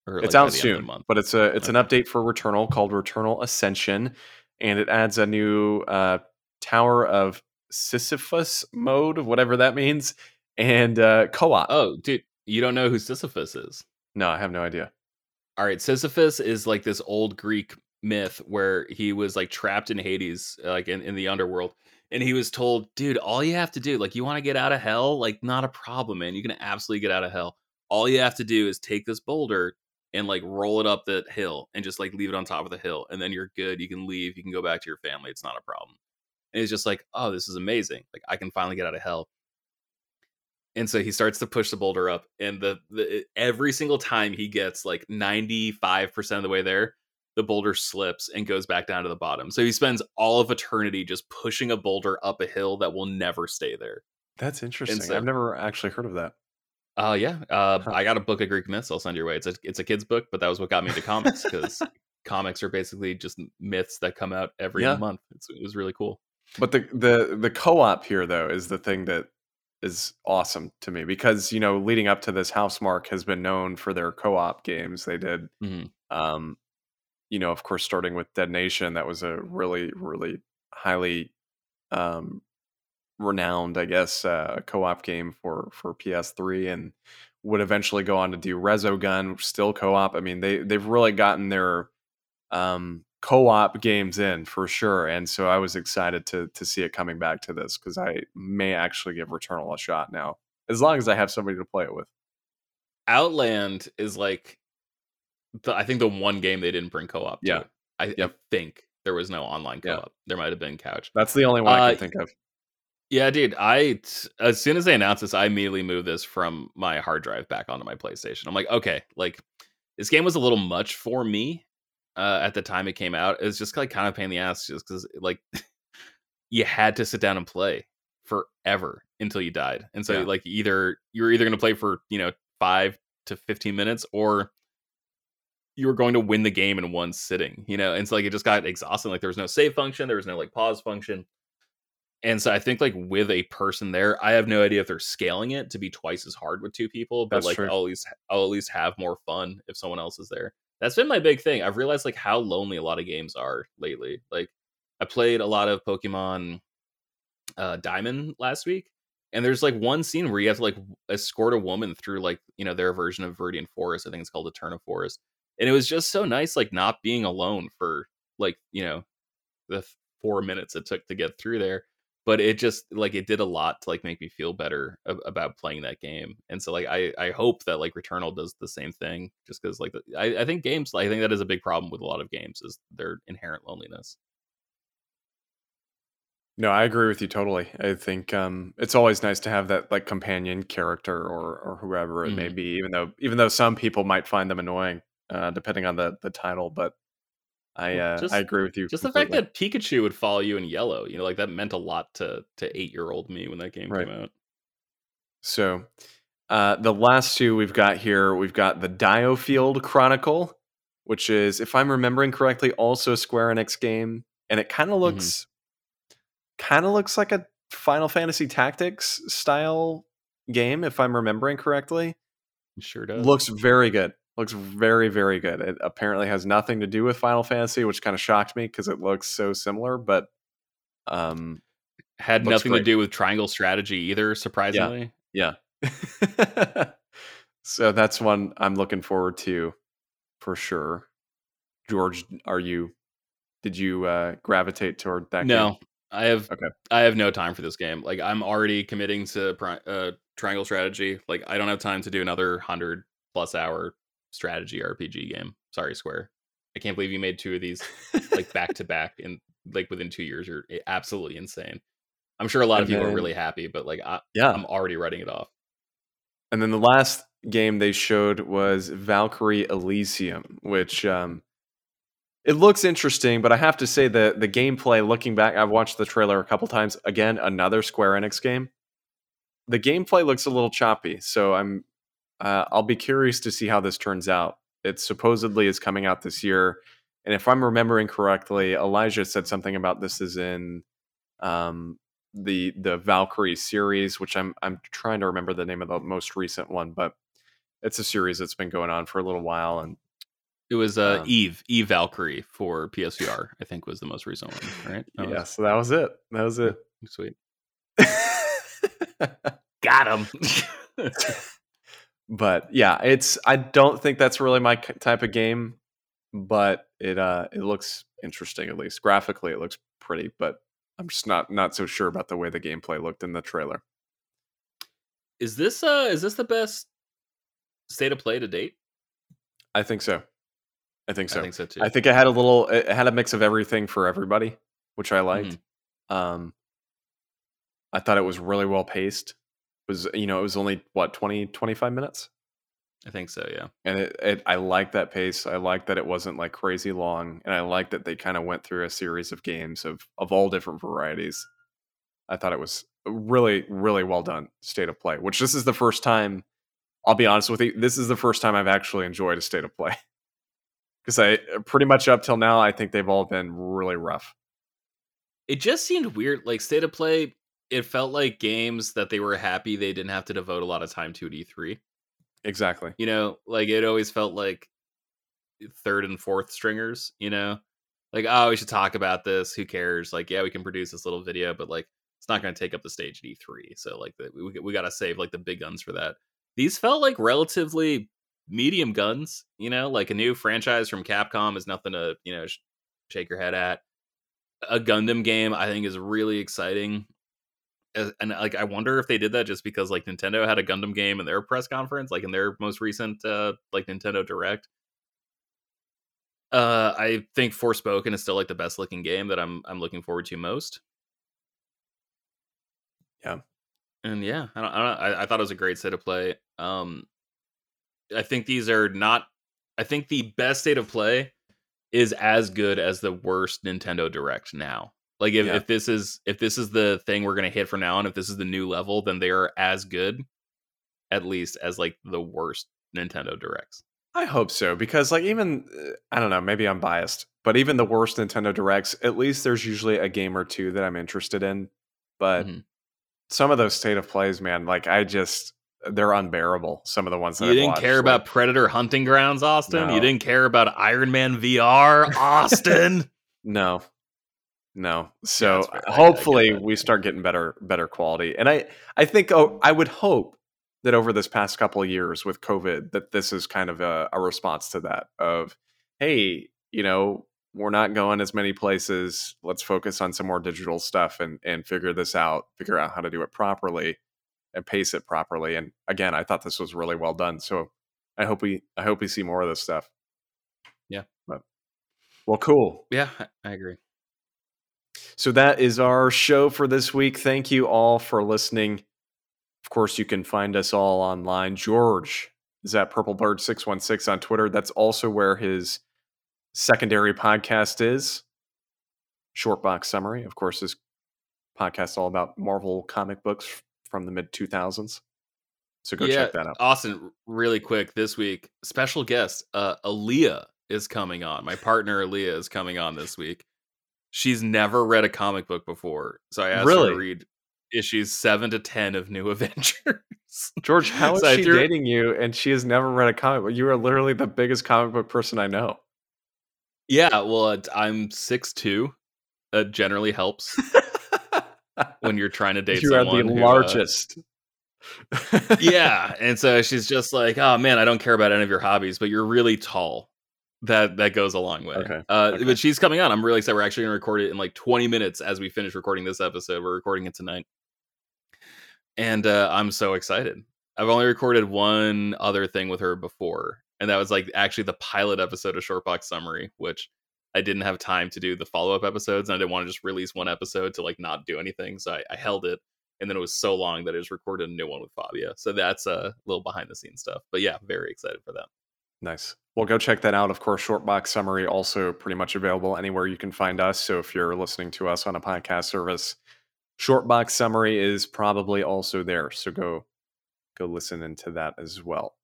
Or it's out soon, but it's an update for Returnal called Returnal Ascension, and it adds a new Tower of Sisyphus mode, whatever that means, and co-op. Oh, dude, you don't know who Sisyphus is? No, I have no idea. All right, Sisyphus is like this old Greek myth where he was like trapped in Hades, like in the underworld. And he was told, dude, all you have to do, like you want to get out of hell, like not a problem, man. You can absolutely get out of hell. All you have to do is take this boulder, and like roll it up that hill and just like leave it on top of the hill, and then you're good. You can leave, you can go back to your family. It's not a problem. And it's just like, oh, this is amazing. Like, I can finally get out of hell. And so he starts to push the boulder up, and the every single time he gets like 95% of the way there, the boulder slips and goes back down to the bottom. So he spends all of eternity just pushing a boulder up a hill that will never stay there. That's interesting. So, I've never actually heard of that. I got a book of Greek myths. I'll send your way. It's a kid's book, but that was what got me into comics, because comics are basically just myths that come out every month. It was really cool. But the co-op here, though, is the thing that is awesome to me, because, you know, leading up to this, Housemarque has been known for their co-op games. They did, you know, of course, starting with Dead Nation. That was a really, really highly renowned, I guess, co-op game for PS3, and would eventually go on to do Resogun, still co-op. I mean, they've really gotten their co-op games in for sure. And so I was excited to see it coming back to this, because I may actually give Returnal a shot now, as long as I have somebody to play it with. Outland is like I think the one game they didn't bring co-op to. I think there was no online co-op. There might have been couch. That's the only one I can think of. Yeah, dude, as soon as they announced this, I immediately moved this from my hard drive back onto my PlayStation. I'm like, okay, like, this game was a little much for me. At the time it came out, it was just like kind of a pain in the ass, just because like you had to sit down and play forever until you died. And so like either you were going to play for, you know, 5 to 15 minutes, or you were going to win the game in one sitting, you know. And so like it just got exhausting. Like, there was no save function, there was no like pause function. And so I think like with a person there, I have no idea if they're scaling it to be twice as hard with two people, but that's like true. I'll at least have more fun if someone else is there. That's been my big thing. I've realized like how lonely a lot of games are lately. Like, I played a lot of Pokemon Diamond last week, and there's like one scene where you have to like escort a woman through like, you know, their version of Viridian Forest. I think it's called Eterna Forest. And it was just so nice, like not being alone for like, you know, the 4 minutes it took to get through there. But it just like, it did a lot to like make me feel better about playing that game. And so like I hope that like Returnal does the same thing, just because like I think games, I think that is a big problem with a lot of games, is their inherent loneliness. No, I agree with you totally. I think it's always nice to have that like companion character or whoever it may be, even though some people might find them annoying depending on the title, but I agree with you. Just completely. The fact that Pikachu would follow you in yellow, you know, like that meant a lot to 8-year-old me when that game came out. So the last two we've got here, we've got the Diofield Chronicle, which is, if I'm remembering correctly, also a Square Enix game, and it kind of looks like a Final Fantasy Tactics style game, if I'm remembering correctly. It sure does. Looks very good. Looks very, very good. It apparently has nothing to do with Final Fantasy, which kind of shocked me because it looks so similar, but had nothing to do with triangle strategy either, surprisingly. Yeah. So that's one I'm looking forward to for sure. George, did you gravitate toward that game? I have no time for this game. Like, I'm already committing to triangle strategy. Like, I don't have time to do another 100+ hour strategy RPG game. Sorry, Square. I can't believe you made two of these like back to back in like within 2 years. You're absolutely insane. I'm sure a lot of people are really happy, but like I'm already writing it off. And then the last game they showed was Valkyrie Elysium, which it looks interesting, but I have to say that the gameplay, looking back, I've watched the trailer a couple times. Again, another Square Enix game. The gameplay looks a little choppy, so I'll be curious to see how this turns out. It supposedly is coming out this year. And if I'm remembering correctly, Elijah said something about this is in the Valkyrie series, which I'm trying to remember the name of the most recent one, but it's a series that's been going on for a little while. And it was Eve Valkyrie for PSVR, I think, was the most recent one, right? So that was it. Sweet. Got him. But yeah, I don't think that's really my type of game, but it looks interesting, at least graphically it looks pretty, but I'm just not so sure about the way the gameplay looked in the trailer. Is this the best state of play to date? I think so. I think so too. I think it had a mix of everything for everybody, which I liked. Mm-hmm. I thought it was really well paced. It was only what, 20, 25 minutes? I think so, yeah. And I liked that pace. I liked that it wasn't like crazy long, and I liked that they kind of went through a series of games of all different varieties. I thought it was a really, really well done state of play, which this is the first time, I'll be honest with you, this is the first time I've actually enjoyed a state of play. Because I pretty much up till now, I think they've all been really rough. It just seemed weird. Like, state of play, it felt like games that they were happy they didn't have to devote a lot of time to at E3. Exactly. You know, like, it always felt like third and fourth stringers, you know? Like, oh, we should talk about this. Who cares? Like, yeah, we can produce this little video, but, like, it's not going to take up the stage at E3. So, like, we got to save, like, the big guns for that. These felt like relatively medium guns, you know, like a new franchise from Capcom is nothing to, you know, shake your head at. A Gundam game, I think, is really exciting. And like, I wonder if they did that just because like Nintendo had a Gundam game in their press conference, like in their most recent like Nintendo Direct. I think Forspoken is still like the best looking game that I'm looking forward to most. Yeah. And yeah, I thought it was a great state of play. I think the best state of play is as good as the worst Nintendo Direct now. Like if this is the thing we're going to hit from now on, if this is the new level, then they are as good, at least, as like the worst Nintendo Directs. I hope so, because like even, I don't know, maybe I'm biased, but even the worst Nintendo Directs, at least there's usually a game or two that I'm interested in. But some of those state of plays, man, like they're unbearable. Some of the ones that you didn't care about, Predator Hunting Grounds, Austin. No. You didn't care about Iron Man VR, Austin. No. So yeah, hopefully we start getting better quality. And I think I would hope that over this past couple of years with COVID, that this is kind of a response to that of, hey, you know, we're not going as many places. Let's focus on some more digital stuff and figure this out, figure out how to do it properly and pace it properly. And again, I thought this was really well done. So I hope we see more of this stuff. Yeah. Well, cool. Yeah, I agree. So that is our show for this week. Thank you all for listening. Of course, you can find us all online. George is at PurpleBird616 on Twitter. That's also where his secondary podcast is. Shortbox Summary. Of course, his podcast is all about Marvel comic books from the mid-2000s. So go check that out. Austin, really quick, this week, special guest, Aaliyah is coming on. My partner, Aaliyah, is coming on this week. She's never read a comic book before, so I asked her to read issues 7 to 10 of New Avengers. George, how is she dating you? And she has never read a comic book. You are literally the biggest comic book person I know. Yeah, well, I'm 6'2". That generally helps when you're trying to date someone. You are the largest. Yeah, and so she's just like, oh man, I don't care about any of your hobbies, but you're really tall. That goes a long way. Okay. But she's coming on. I'm really excited. We're actually going to record it in like 20 minutes as we finish recording this episode. We're recording it tonight. And I'm so excited. I've only recorded one other thing with her before. And that was like actually the pilot episode of Shortbox Summary, which I didn't have time to do the follow-up episodes. And I didn't want to just release one episode to like not do anything. So I held it. And then it was so long that I just recorded a new one with Fabia. So that's a little behind the scenes stuff. But yeah, very excited for that. Nice. Well, go check that out. Of course, Shortbox Summary also pretty much available anywhere you can find us. So if you're listening to us on a podcast service, Shortbox Summary is probably also there. So go listen into that as well.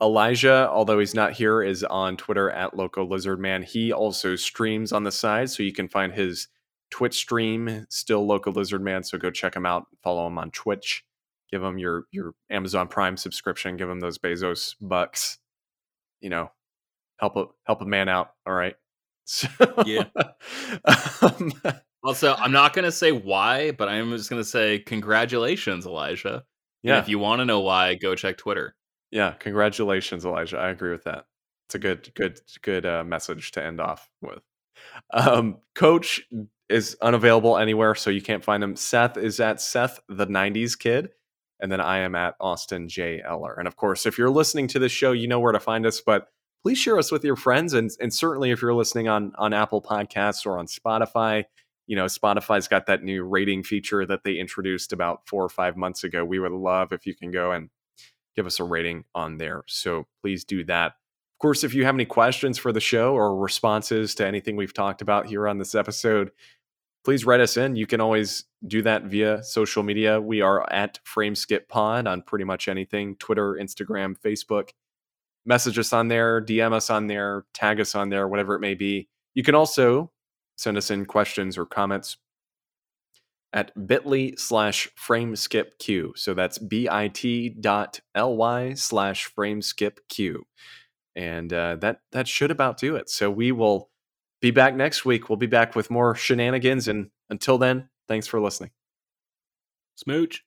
Elijah, although he's not here, is on Twitter at LocoLizardMan. He also streams on the side, so you can find his Twitch stream, still LocoLizardMan. So go check him out. Follow him on Twitch. Give him your Amazon Prime subscription. Give him those Bezos bucks. You know, help a man out. All right. So, yeah. Also, I'm not going to say why, but I'm just going to say congratulations, Elijah. Yeah. And if you want to know why, go check Twitter. Yeah. Congratulations, Elijah. I agree with that. It's a good message to end off with. Coach is unavailable anywhere, so you can't find him. Seth is at Seth the 90s Kid. And then I am at Austin J. Eller. And of course, if you're listening to this show, you know where to find us, but please share us with your friends. And certainly if you're listening on Apple Podcasts or on Spotify, you know, Spotify's got that new rating feature that they introduced about 4 or 5 months ago. We would love if you can go and give us a rating on there. So please do that. Of course, if you have any questions for the show or responses to anything we've talked about here on this episode, please write us in. You can always do that via social media. We are at Frame Skip Pod on pretty much anything, Twitter, Instagram, Facebook. Message us on there, DM us on there, tag us on there, whatever it may be. You can also send us in questions or comments at bit.ly/frameskipq. So that's bit.ly/frameskipq. And that should about do it. So we will be back next week. We'll be back with more shenanigans. And until then, thanks for listening. Smooch.